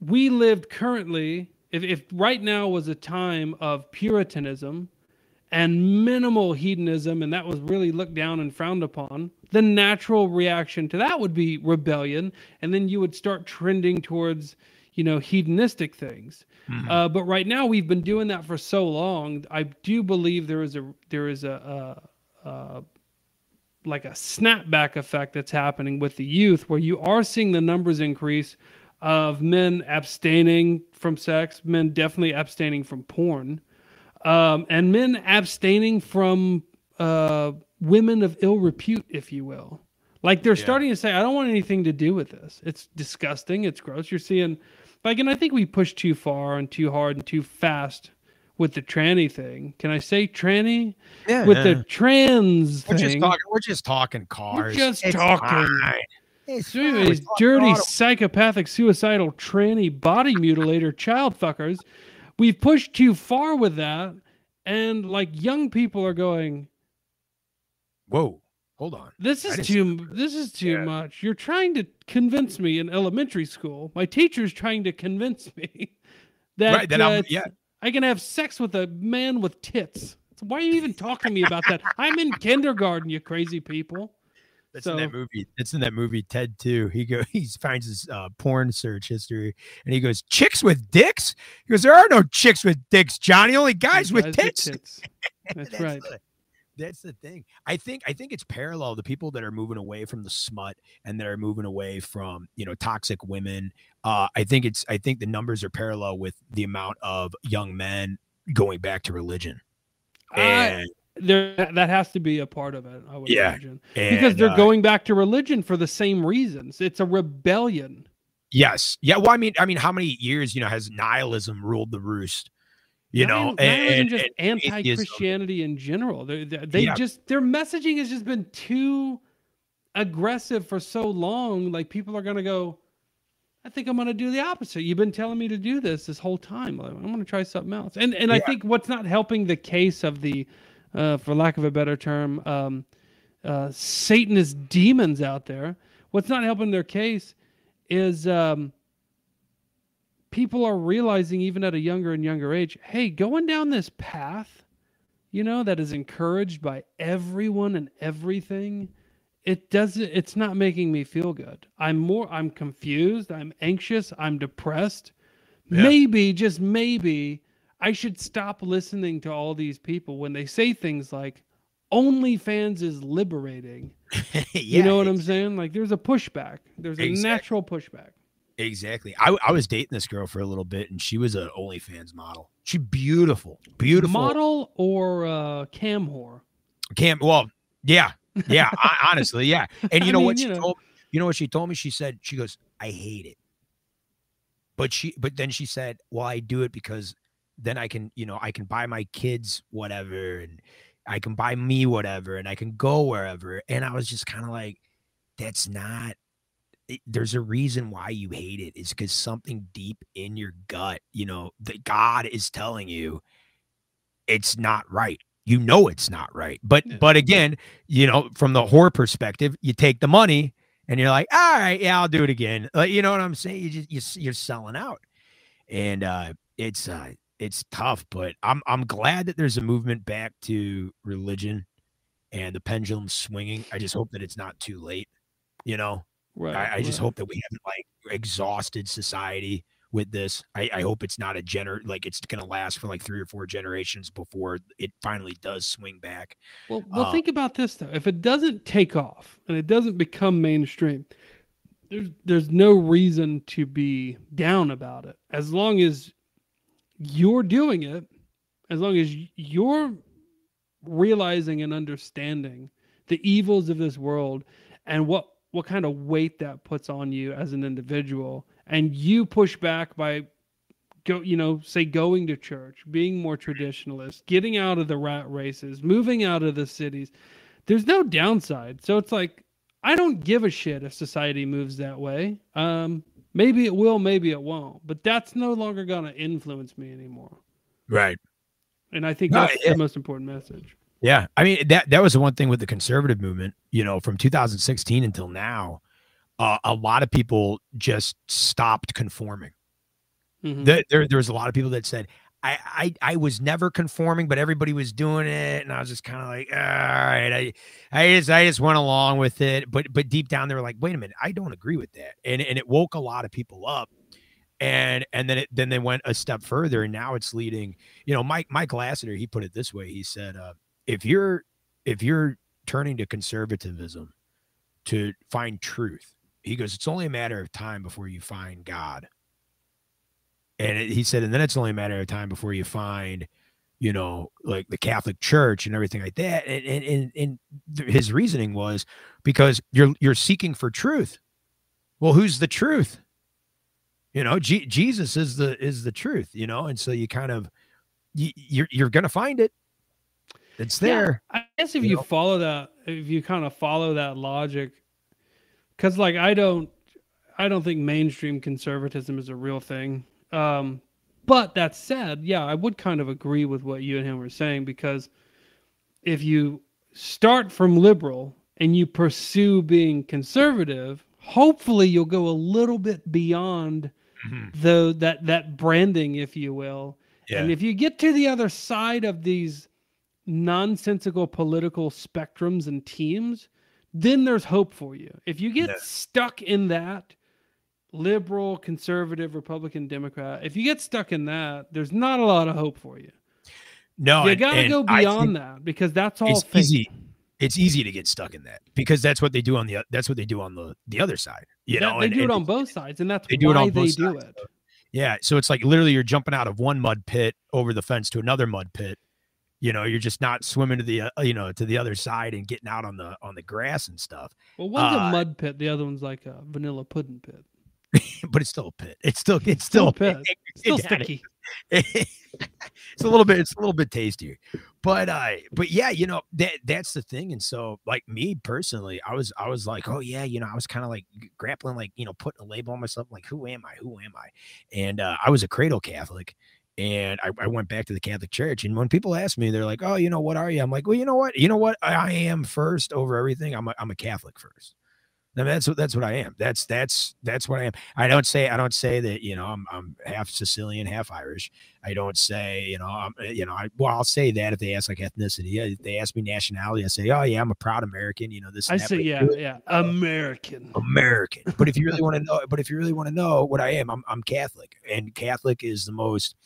we lived currently, if, if right now was a time of Puritanism and minimal hedonism, and that was really looked down and frowned upon, the natural reaction to that would be rebellion, and then you would start trending towards, you know, hedonistic things. Mm-hmm. Uh, but right now, we've been doing that for so long. I do believe there is a there is a, a, a like a snapback effect that's happening with the youth, where you are seeing the numbers increase of men abstaining from sex, men definitely abstaining from porn. Um, and men abstaining from uh, women of ill repute, if you will. Like they're yeah. starting to say, I don't want anything to do with this. It's disgusting. It's gross. You're seeing, like, and I think we push too far and too hard and too fast with the tranny thing. Can I say tranny? Yeah. With the trans we're thing. Just talking, we're just talking cars. We're just it's talking. It's these dirty, auto. psychopathic, suicidal, tranny, body mutilator, child fuckers. We've pushed too far with that, and like young people are going, Whoa, hold on. This is too this is too yeah. much. You're trying to convince me in elementary school. My teacher's trying to convince me that, right, that uh, yeah. I can have sex with a man with tits. So why are you even talking to me about that? I'm in kindergarten, you crazy people. That's so, in that movie. That's in that movie Ted too. He go. He finds his uh, porn search history, and he goes, "Chicks with dicks." He goes, "There are no chicks with dicks, Johnny. Only guys, guys with tits." With tits. That's, that's right. The, that's the thing. I think. I think it's parallel. The people that are moving away from the smut and that are moving away from you know toxic women. Uh, I think it's. I think the numbers are parallel with the amount of young men going back to religion. And. I There, that has to be a part of it, I would yeah. imagine, and, because they're uh, going back to religion for the same reasons. It's a rebellion. Yes, yeah. Well, I mean, I mean, how many years, you know, has nihilism ruled the roost? You Nihil know, and, and just anti-Christianity in general. They, they, they yeah. just their messaging has just been too aggressive for so long. Like people are going to go, I think I'm going to do the opposite. You've been telling me to do this this whole time. Like, I'm going to try something else. And and yeah. I think what's not helping the case of the Uh, for lack of a better term, um, uh, Satanist demons out there. What's not helping their case is um, people are realizing, even at a younger and younger age, hey, going down this path, you know, that is encouraged by everyone and everything, it doesn't. It's not making me feel good. I'm more. I'm confused. I'm anxious. I'm depressed. Yeah. Maybe, just maybe, I should stop listening to all these people when they say things like Only Fans is liberating. yeah, you know what I'm saying? Like there's a pushback. There's a exactly. natural pushback. Exactly. I, I was dating this girl for a little bit and she was an OnlyFans model. She beautiful, beautiful model or uh cam whore. Cam. Well, yeah. Yeah. I, honestly. Yeah. And you know I mean, what she you know. told me, you know what she told me? She said, she goes, I hate it. But she, but then she said, well, I do it because then I can, you know, I can buy my kids whatever, and I can buy me whatever, and I can go wherever. And I was just kind of like, that's not, it, there's a reason why you hate it. It's because something deep in your gut, you know, that God is telling you it's not right. You know, it's not right. But, yeah. but again, you know, from the whore perspective, you take the money and you're like, all right, yeah, I'll do it again. Like, you know what I'm saying? You just, you, you're selling out. And uh, it's, uh, it's tough, but I'm I'm glad that there's a movement back to religion and the pendulum swinging. I just hope that it's not too late, you know. Right. I, I right. just hope that we haven't like exhausted society with this. I, I hope it's not a gener like it's gonna last for like three or four generations before it finally does swing back. Well, well, um, think about this though. If it doesn't take off and it doesn't become mainstream, there's there's no reason to be down about it as long as you're doing it, as long as you're realizing and understanding the evils of this world and what what kind of weight that puts on you as an individual, and you push back by go you know say going to church, being more traditionalist, getting out of the rat races, moving out of the cities. There's no downside. So it's like, I don't give a shit if society moves that way. um Maybe it will, maybe it won't, but that's no longer going to influence me anymore. Right. And I think that's no, yeah. the most important message. Yeah. I mean, that, that was the one thing with the conservative movement, you know, from two thousand sixteen until now, uh, a lot of people just stopped conforming. Mm-hmm. the, there, there was a lot of people that said, I, I, I was never conforming, but everybody was doing it. And I was just kind of like, all right, I, I just, I just went along with it. But, but deep down they were like, wait a minute, I don't agree with that. And, and it woke a lot of people up. And, and then it, then they went a step further, and now it's leading, you know, Mike, Mike Lassiter, he put it this way. He said, uh, if you're, if you're turning to conservatism to find truth, he goes, it's only a matter of time before you find God. And it, he said, and then it's only a matter of time before you find, you know, like the Catholic Church and everything like that. And, and, and, and his reasoning was because you're, you're seeking for truth. Well, who's the truth? You know, G Jesus is the, is the truth, you know? And so you kind of, you, you're, you're going to find it. It's there. Yeah, I guess if you, you know? follow that, if you kind of follow that logic, cause like, I don't, I don't think mainstream conservatism is a real thing. Um, but that said, yeah, I would kind of agree with what you and him were saying, because if you start from liberal and you pursue being conservative, hopefully you'll go a little bit beyond mm-hmm. the that that branding, if you will. Yeah. And if you get to the other side of these nonsensical political spectrums and teams, then there's hope for you. If you get yeah. stuck in that liberal, conservative, Republican, Democrat, if you get stuck in that, there's not a lot of hope for you. No, you got to go beyond that, because that's all it's fake. Easy. It's easy to get stuck in that, because that's what they do on the that's what they do on the the other side. You yeah, know, they and, do it and, on both sides, and that's they do why it on both they sides. do it. Yeah, so it's like literally you're jumping out of one mud pit over the fence to another mud pit. You know, you're just not swimming to the, uh, you know, to the other side and getting out on the, on the grass and stuff. Well, one's uh, a mud pit. The other one's like a vanilla pudding pit. But it's still a pit. It's still, it's still, it's still a pit. It, it's still it, sticky. It, it's a little bit, it's a little bit tastier, but, uh, but yeah, you know, that that's the thing. And so like me personally, I was, I was like, oh yeah, you know, I was kind of like grappling, like, you know, putting a label on myself, like, who am I? Who am I? And uh, I was a cradle Catholic. And I, I went back to the Catholic Church. And when people ask me, they're like, oh, you know, what are you? I'm like, well, you know what? You know what? I, I am first over everything. I'm a, I'm a Catholic first. I mean, that's what, that's what I am. That's, that's, that's what I am. I don't say, I don't say that, you know, I'm, I'm half Sicilian, half Irish. I don't say, you know, I'm, you know, I, well, I'll say that if they ask like ethnicity, if they ask me nationality, I say, oh yeah, I'm a proud American, you know, this, I say, yeah, yeah. American, American. But if you really want to know, but if you really want to know what I am, I'm, I'm Catholic, and Catholic is the most,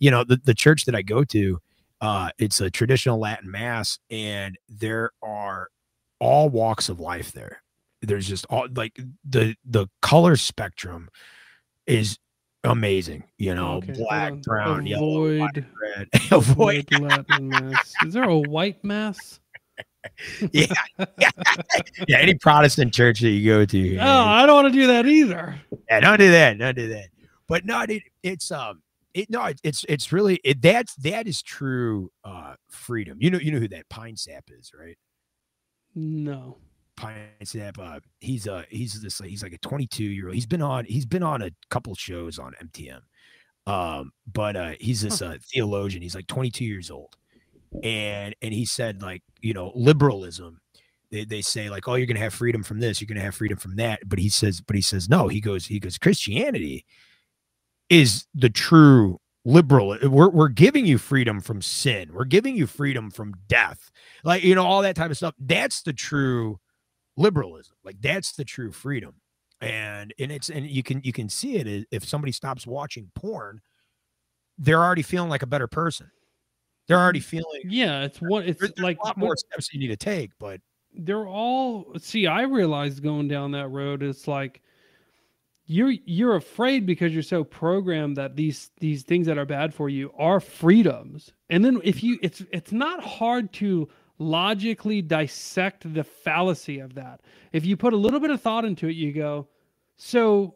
you know, the, the church that I go to, uh, it's a traditional Latin mass, and there are all walks of life there. There's just all like the the color spectrum is amazing, you know. Okay, black, uh, brown, avoid, yellow, black, red. Avoid Latin mass. Is there a white mass? Yeah, yeah, yeah. Any Protestant church that you go to? Oh, no, I don't want to do that either. Yeah, don't do that. Don't do that. But no, it, it's um, it no, it, it's it's really it, that's that is true uh freedom. You know, you know who that Pine Sap is, right? No. Pine Sap, uh, he's uh he's this he's like a twenty-two year old. He's been on he's been on a couple shows on M T M, um but uh he's this uh, theologian. He's like twenty-two years old, and and he said, like, you know, liberalism, they, they say like, oh, you're gonna have freedom from this, you're gonna have freedom from that, but he says but he says no, he goes he goes Christianity is the true liberal. We're, we're giving you freedom from sin, we're giving you freedom from death, like, you know, all that type of stuff. That's the true liberalism, like that's the true freedom. And and it's and you can you can see it. If somebody stops watching porn, they're already feeling like a better person. They're already feeling, yeah, it's what it's there's like a lot more steps you need to take, but they're all, see, I realized going down that road, it's like you're you're afraid because you're so programmed that these these things that are bad for you are freedoms. And then if you it's it's not hard to logically dissect the fallacy of that. If you put a little bit of thought into it, you go, so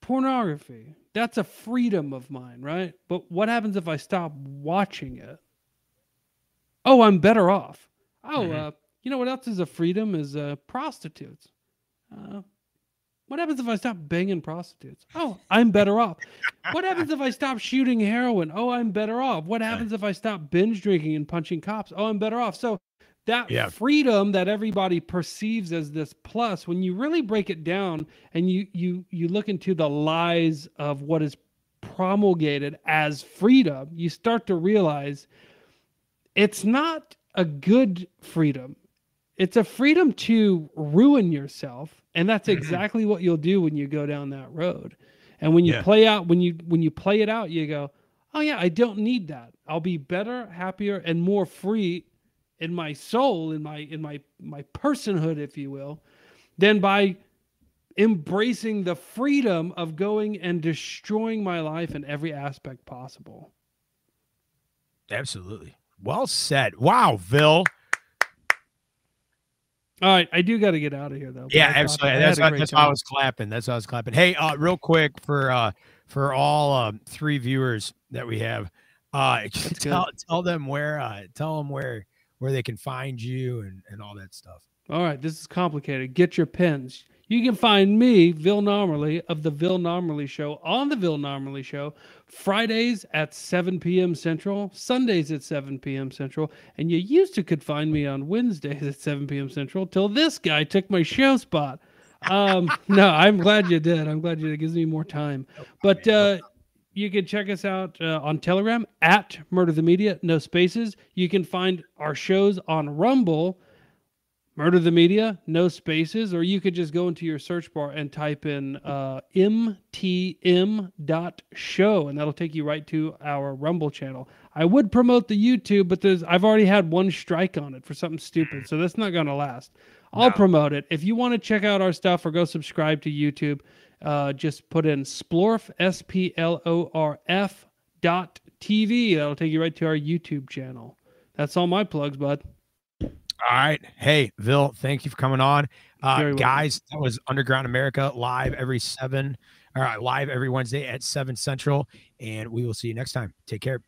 pornography, that's a freedom of mine, right? But what happens if I stop watching it? Oh, I'm better off. Oh, mm-hmm. uh, you know what else is a freedom is uh, prostitutes. Uh, what happens if I stop banging prostitutes? Oh, I'm better off. What happens if I stop shooting heroin? Oh, I'm better off. What happens if I stop binge drinking and punching cops? Oh, I'm better off. So that yeah. freedom that everybody perceives as this plus, when you really break it down and you you you look into the lies of what is promulgated as freedom, you start to realize it's not a good freedom. It's a freedom to ruin yourself. And that's exactly what you'll do when you go down that road. And when you yeah. play out, when you, when you play it out, you go, oh yeah, I don't need that. I'll be better, happier, and more free in my soul, in my, in my, my personhood, if you will, than by embracing the freedom of going and destroying my life in every aspect possible. Absolutely. Well said. Wow, Vill. All right, I do got to get out of here though. Yeah, absolutely. That's why, that's why I was clapping. That's why I was clapping. Hey, uh, real quick for uh, for all uh, three viewers that we have, uh, tell tell them where uh, tell them where where they can find you and and all that stuff. All right, this is complicated. Get your pens. You can find me, Vill Nomerly, of The Vill Nomerly Show, on The Vill Nomerly Show, Fridays at seven p m Central, Sundays at seven p m Central, and you used to could find me on Wednesdays at seven p m Central till this guy took my show spot. Um, no, I'm glad you did. I'm glad you did. It gives me more time. But uh, you can check us out uh, on Telegram, at Murder the Media, no spaces. You can find our shows on Rumble, Murder the Media, no spaces, or you could just go into your search bar and type in uh, M T M dot show, and that'll take you right to our Rumble channel. I would promote the YouTube, but there's I've already had one strike on it for something stupid, so that's not going to last. I'll no. promote it. If you want to check out our stuff or go subscribe to YouTube, uh, just put in Splorf, S P L O R F dot T V. That'll take you right to our YouTube channel. That's all my plugs, bud. All right. Hey, Vill, thank you for coming on. Uh, guys, that was Underground America live every seven, all right, live every Wednesday at seven Central, and we will see you next time. Take care.